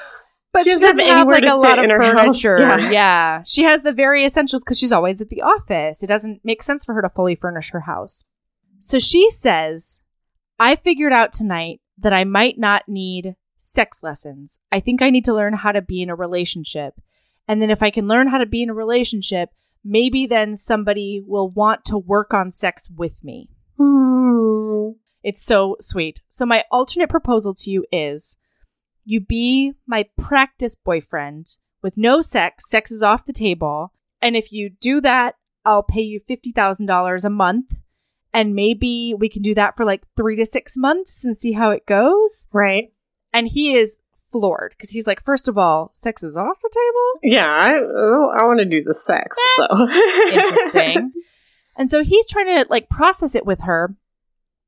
But she doesn't have like a lot of furniture. Yeah. She has the very essentials because she's always at the office. It doesn't make sense for her to fully furnish her house. So she says, I figured out tonight that I might not need sex lessons. I think I need to learn how to be in a relationship. And then if I can learn how to be in a relationship, maybe then somebody will want to work on sex with me. Mm. It's so sweet. So my alternate proposal to you is you be my practice boyfriend with no sex. Sex is off the table. And if you do that, I'll pay you $50,000 a month. And maybe we can do that for like 3 to 6 months and see how it goes. Right. And he is floored because he's like, first of all, sex is off the table. Yeah, I want to do the sex. That's though. Interesting. And so he's trying to like process it with her.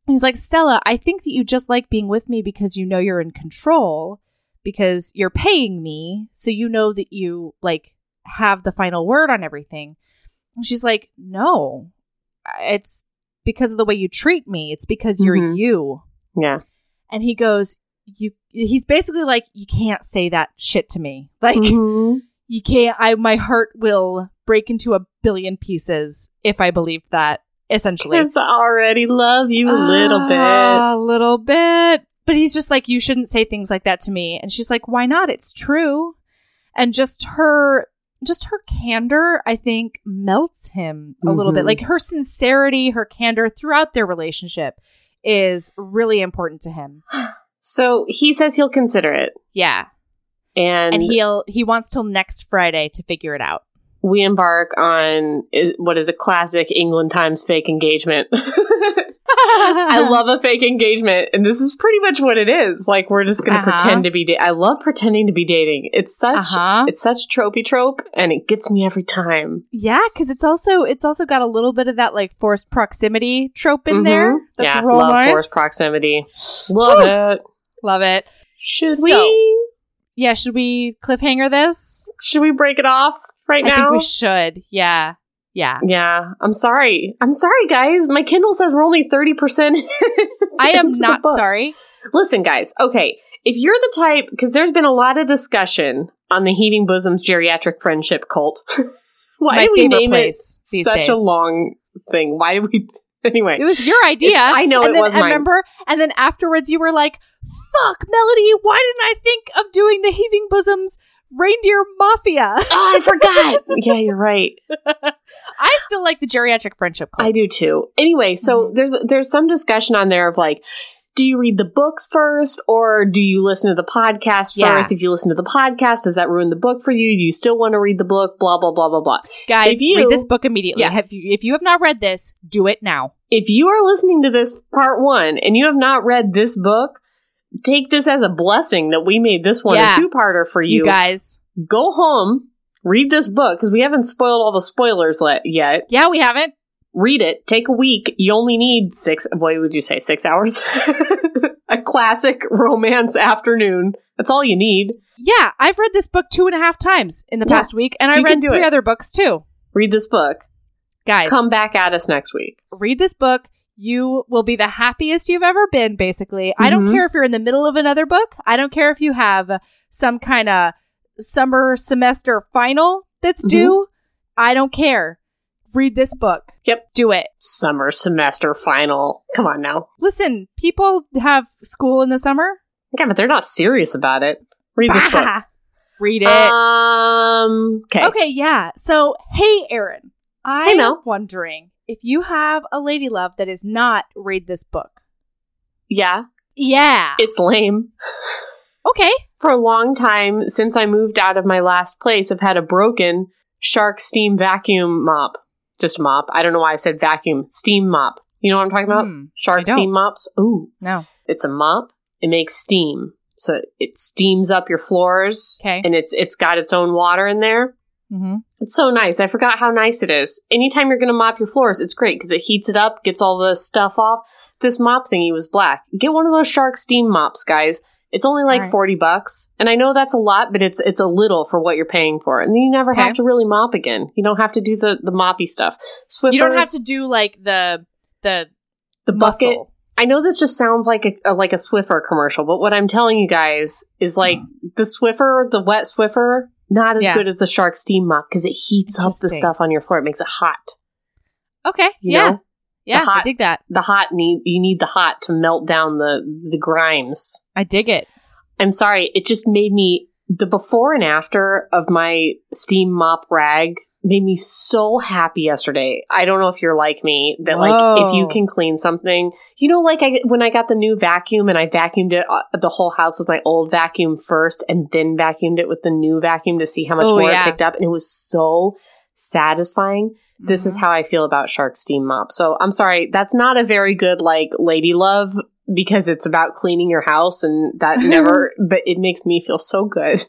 And he's like, Stella, I think that you just like being with me because you know you're in control because you're paying me. So you know that you like have the final word on everything. And she's like, no, it's because of the way you treat me. It's because you're you. Yeah. And he goes, he's basically like, you can't say that shit to me. Like, you can't, my heart will break into a billion pieces if I believed that, essentially. Because I already love you a little bit. A little bit. But he's just like, you shouldn't say things like that to me. And she's like, why not? It's true. And just her candor, I think, melts him a little bit. Like, her sincerity, her candor throughout their relationship is really important to him. So he says he'll consider it. Yeah. And he wants till next Friday to figure it out. We embark on what is a classic England Times fake engagement. I love a fake engagement, and this is pretty much what it is. Like, we're just going to pretend to be I love pretending to be dating. It's such it's such tropey trope, and it gets me every time. Yeah, because it's also got a little bit of that, like, forced proximity trope in there. That's real love nice. Forced proximity. Love it. Love it. Should we? Yeah, should we cliffhanger this? Should we break it off right now? I think we should. Yeah. Yeah. Yeah. I'm sorry, guys. My Kindle says we're only 30%. I am not sorry. Listen, guys. Okay. If you're the type, because there's been a lot of discussion on the Heaving Bosoms geriatric friendship cult. Why did we name it such a long thing? Why did we? Anyway. It was your idea. I know it was mine. I remember. And then afterwards you were like, fuck, Melody, why didn't I think of doing the Heaving Bosoms Reindeer Mafia? Oh, I forgot. Yeah, you're right. I still like the geriatric friendship cult. I do too. Anyway, so there's some discussion on there of, like, do you read the books first or do you listen to the podcast first? If you listen to the podcast, does that ruin the book for you? Do you still want to read the book? Blah, blah, blah, blah, blah. Guys, read this book immediately. Yeah. If you have not read this, do it now. If you are listening to this part 1 and you have not read this book, take this as a blessing that we made this one a two-parter for you. You guys. Go home, read this book, because we haven't spoiled all the spoilers yet. Yeah, we haven't. Read it. Take a week. You only need 6 hours? A classic romance afternoon. That's all you need. Yeah, I've read this book 2.5 times in the past week, and I read 3 other books, too. Read this book. Guys. Come back at us next week. Read this book. You will be the happiest you've ever been, basically. I don't care if you're in the middle of another book. I don't care if you have some kind of summer semester final that's due. I don't care. Read this book. Yep. Do it. Summer semester final. Come on now. Listen, people have school in the summer. Yeah, but they're not serious about it. Read this book. Read it. Okay. Okay, yeah. So, hey, Erin. I'm wondering if you have a lady love that is not read this book. Yeah. Yeah. It's lame. Okay. For a long time, since I moved out of my last place, I've had a broken Shark steam vacuum mop. Just a mop. I don't know why I said vacuum. Steam mop. You know what I'm talking about? Shark steam mops. Ooh. No. It's a mop. It makes steam. So it steams up your floors. Okay. And it's got its own water in there. It's so nice. I forgot how nice it is. Anytime you're going to mop your floors, it's great because it heats it up, gets all the stuff off. This mop thingy was black. Get one of those Shark steam mops, guys. It's only like $40. And I know that's a lot, but it's a little for what you're paying for. And then you never have to really mop again. You don't have to do the moppy stuff. Swiffers, you don't have to do, like, the bucket. Muscle. I know this just sounds like a Swiffer commercial, but what I'm telling you guys is, like, the Swiffer, the wet Swiffer, not as good as the Shark steam mop because it heats up the stuff on your floor. It makes it hot. Okay. You know? Yeah. Hot, I dig that. The hot you need the hot to melt down the grimes. I dig it. I'm sorry. It just made me, the before and after of my steam mop rag made me so happy yesterday. I don't know if you're like me, that like if you can clean something, you know, like when I got the new vacuum and I vacuumed it the whole house with my old vacuum first and then vacuumed it with the new vacuum to see how much more it picked up. And it was so satisfying. This is how I feel about Shark steam mop. So I'm sorry. That's not a very good, like, lady love because it's about cleaning your house and that never, but it makes me feel so good.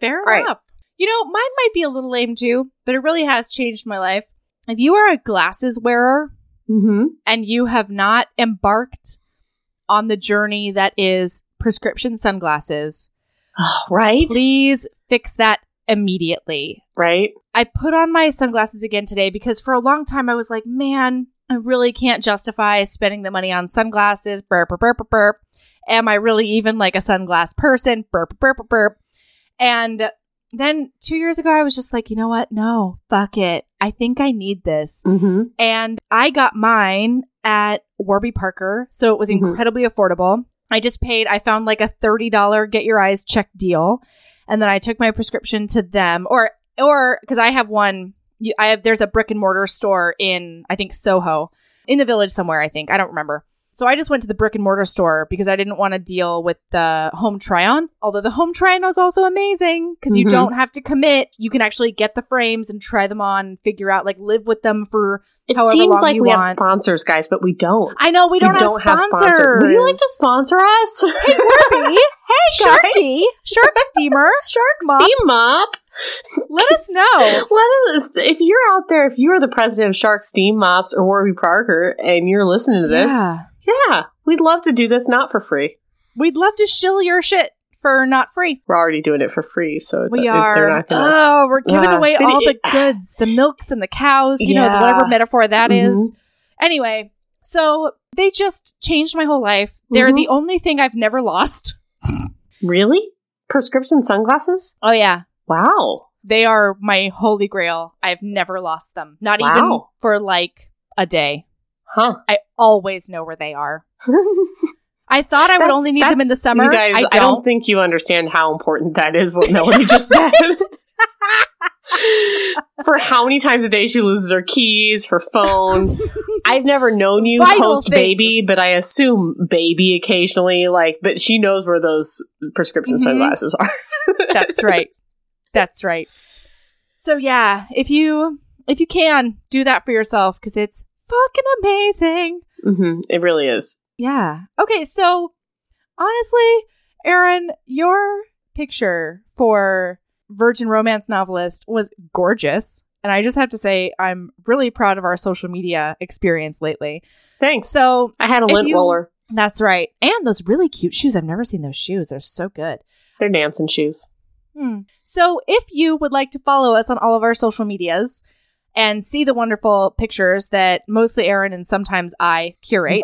Fair enough. Right. You know, mine might be a little lame too, but it really has changed my life. If you are a glasses wearer and you have not embarked on the journey that is prescription sunglasses, right? Please fix that immediately. Right? I put on my sunglasses again today because for a long time I was like, man, I really can't justify spending the money on sunglasses. Burp, burp, burp, burp, burp. Am I really even like a sunglass person? Burp, burp, burp, burp. And then 2 years ago, I was just like, you know what? No, fuck it. I think I need this. Mm-hmm. And I got mine at Warby Parker. So it was incredibly affordable. I just paid, I found like a $30 get your eyes checked deal. And then I took my prescription to them or because I have one. There's a brick and mortar store in, I think, Soho, in the Village somewhere, I think. I don't remember. So I just went to the brick and mortar store because I didn't want to deal with the home try-on. Although the home try-on was also amazing because you don't have to commit. You can actually get the frames and try them on, figure out, like, live with them for however long you want. It seems like we have sponsors, guys, but we don't. I know, we don't have sponsors. Would you like to sponsor us? Hey, Warby. Hey, Sharky. Shark Steamer. Shark Mop. Steam Mop. Let us know. If you're out there, if you're the president of Shark Steam Mops or Warby Parker and you're listening to this, yeah, we'd love to do this not for free. We'd love to shill your shit for not free. We're already doing it for free, so we are. They're not gonna, we're giving away all the goods, the milks and the cows, you know, whatever metaphor that is. Anyway, so they just changed my whole life. They're the only thing I've never lost. Really? Prescription sunglasses? Oh, yeah. Wow. They are my holy grail. I've never lost them. Not even for like a day. Huh. I always know where they are. I thought I would only need them in the summer. You guys, I don't think you understand how important that is, what Melanie just said. For how many times a day she loses her keys, her phone. I've never known you post baby, but I assume baby occasionally. But she knows where those prescription sunglasses are. That's right. That's right. So yeah, if you can do that for yourself, because it's fucking amazing. It really is. Yeah. Okay. So honestly, Erin, your picture for Virgin Romance Novelist was gorgeous, and I just have to say I'm really proud of our social media experience lately. Thanks. So I had a lint roller. That's right. And those really cute shoes. I've never seen those shoes. They're so good. They're dancing shoes. So if you would like to follow us on all of our social medias and see the wonderful pictures that mostly Erin and sometimes I curate.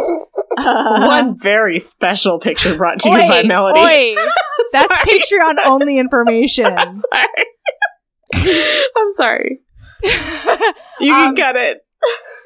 One very special picture brought to you by Melody. That's Patreon only information. I'm sorry. I'm sorry. You can cut it.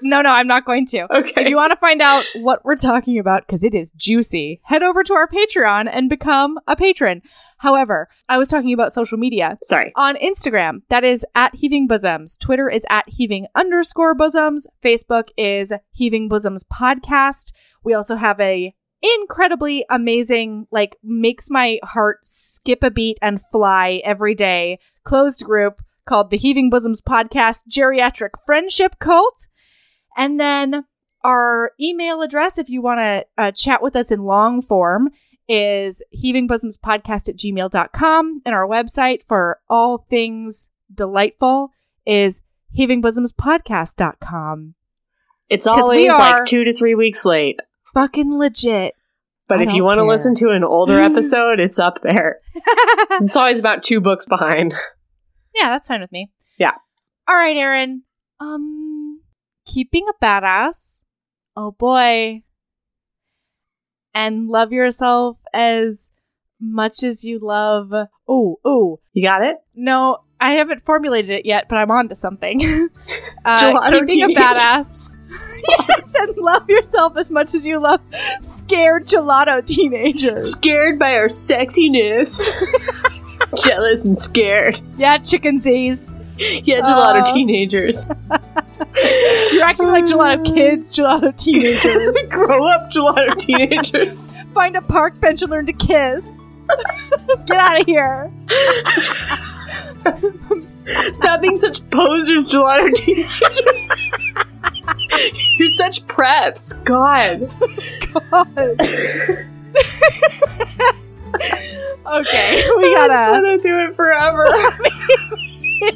No, I'm not going to. Okay. If you want to find out what we're talking about, because it is juicy, head over to our Patreon and become a patron. However, I was talking about social media. Sorry. On Instagram, that is @HeavingBosoms. Twitter is @Heaving_Bosoms. Facebook is Heaving Bosoms Podcast. We also have a incredibly amazing, like, makes my heart skip a beat and fly every day closed group called the Heaving Bosoms Podcast Geriatric Friendship Cult. And then our email address, if you want to chat with us in long form, is heavingbosomspodcast@gmail.com. And our website for all things delightful is heavingbosomspodcast.com. It's always like 2 to 3 weeks late. Fucking legit. But if you want to listen to an older episode, it's up there. It's always about 2 books behind. Yeah, that's fine with me. Yeah. All right, Erin. Keeping a badass. Oh, boy. And love yourself as much as you love. Oh. You got it? No, I haven't formulated it yet, but I'm on to something. Keeping a badass. Yes, and love yourself as much as you love scared gelato teenagers. Scared by our sexiness. Jealous and scared. Yeah, chickensies. Yeah, gelato teenagers. You're acting like gelato kids, gelato teenagers. Grow up, gelato teenagers. Find a park bench and learn to kiss. Get out of here. Stop being such posers, gelato teenagers. You're such preps. God. Okay, we gotta do it forever.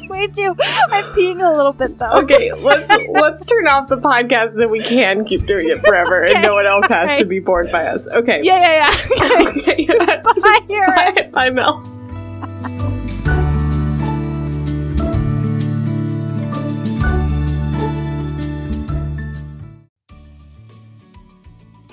We do. I'm peeing a little bit though. Okay, let's turn off the podcast so that we can keep doing it forever, and no one else has to be bored by us. Okay. Yeah. Okay. Bye, Mel.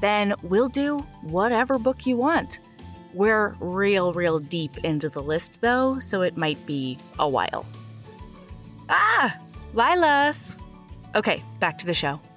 then we'll do whatever book you want. We're real deep into the list, though, so it might be a while. Ah! Lilas! Okay, back to the show.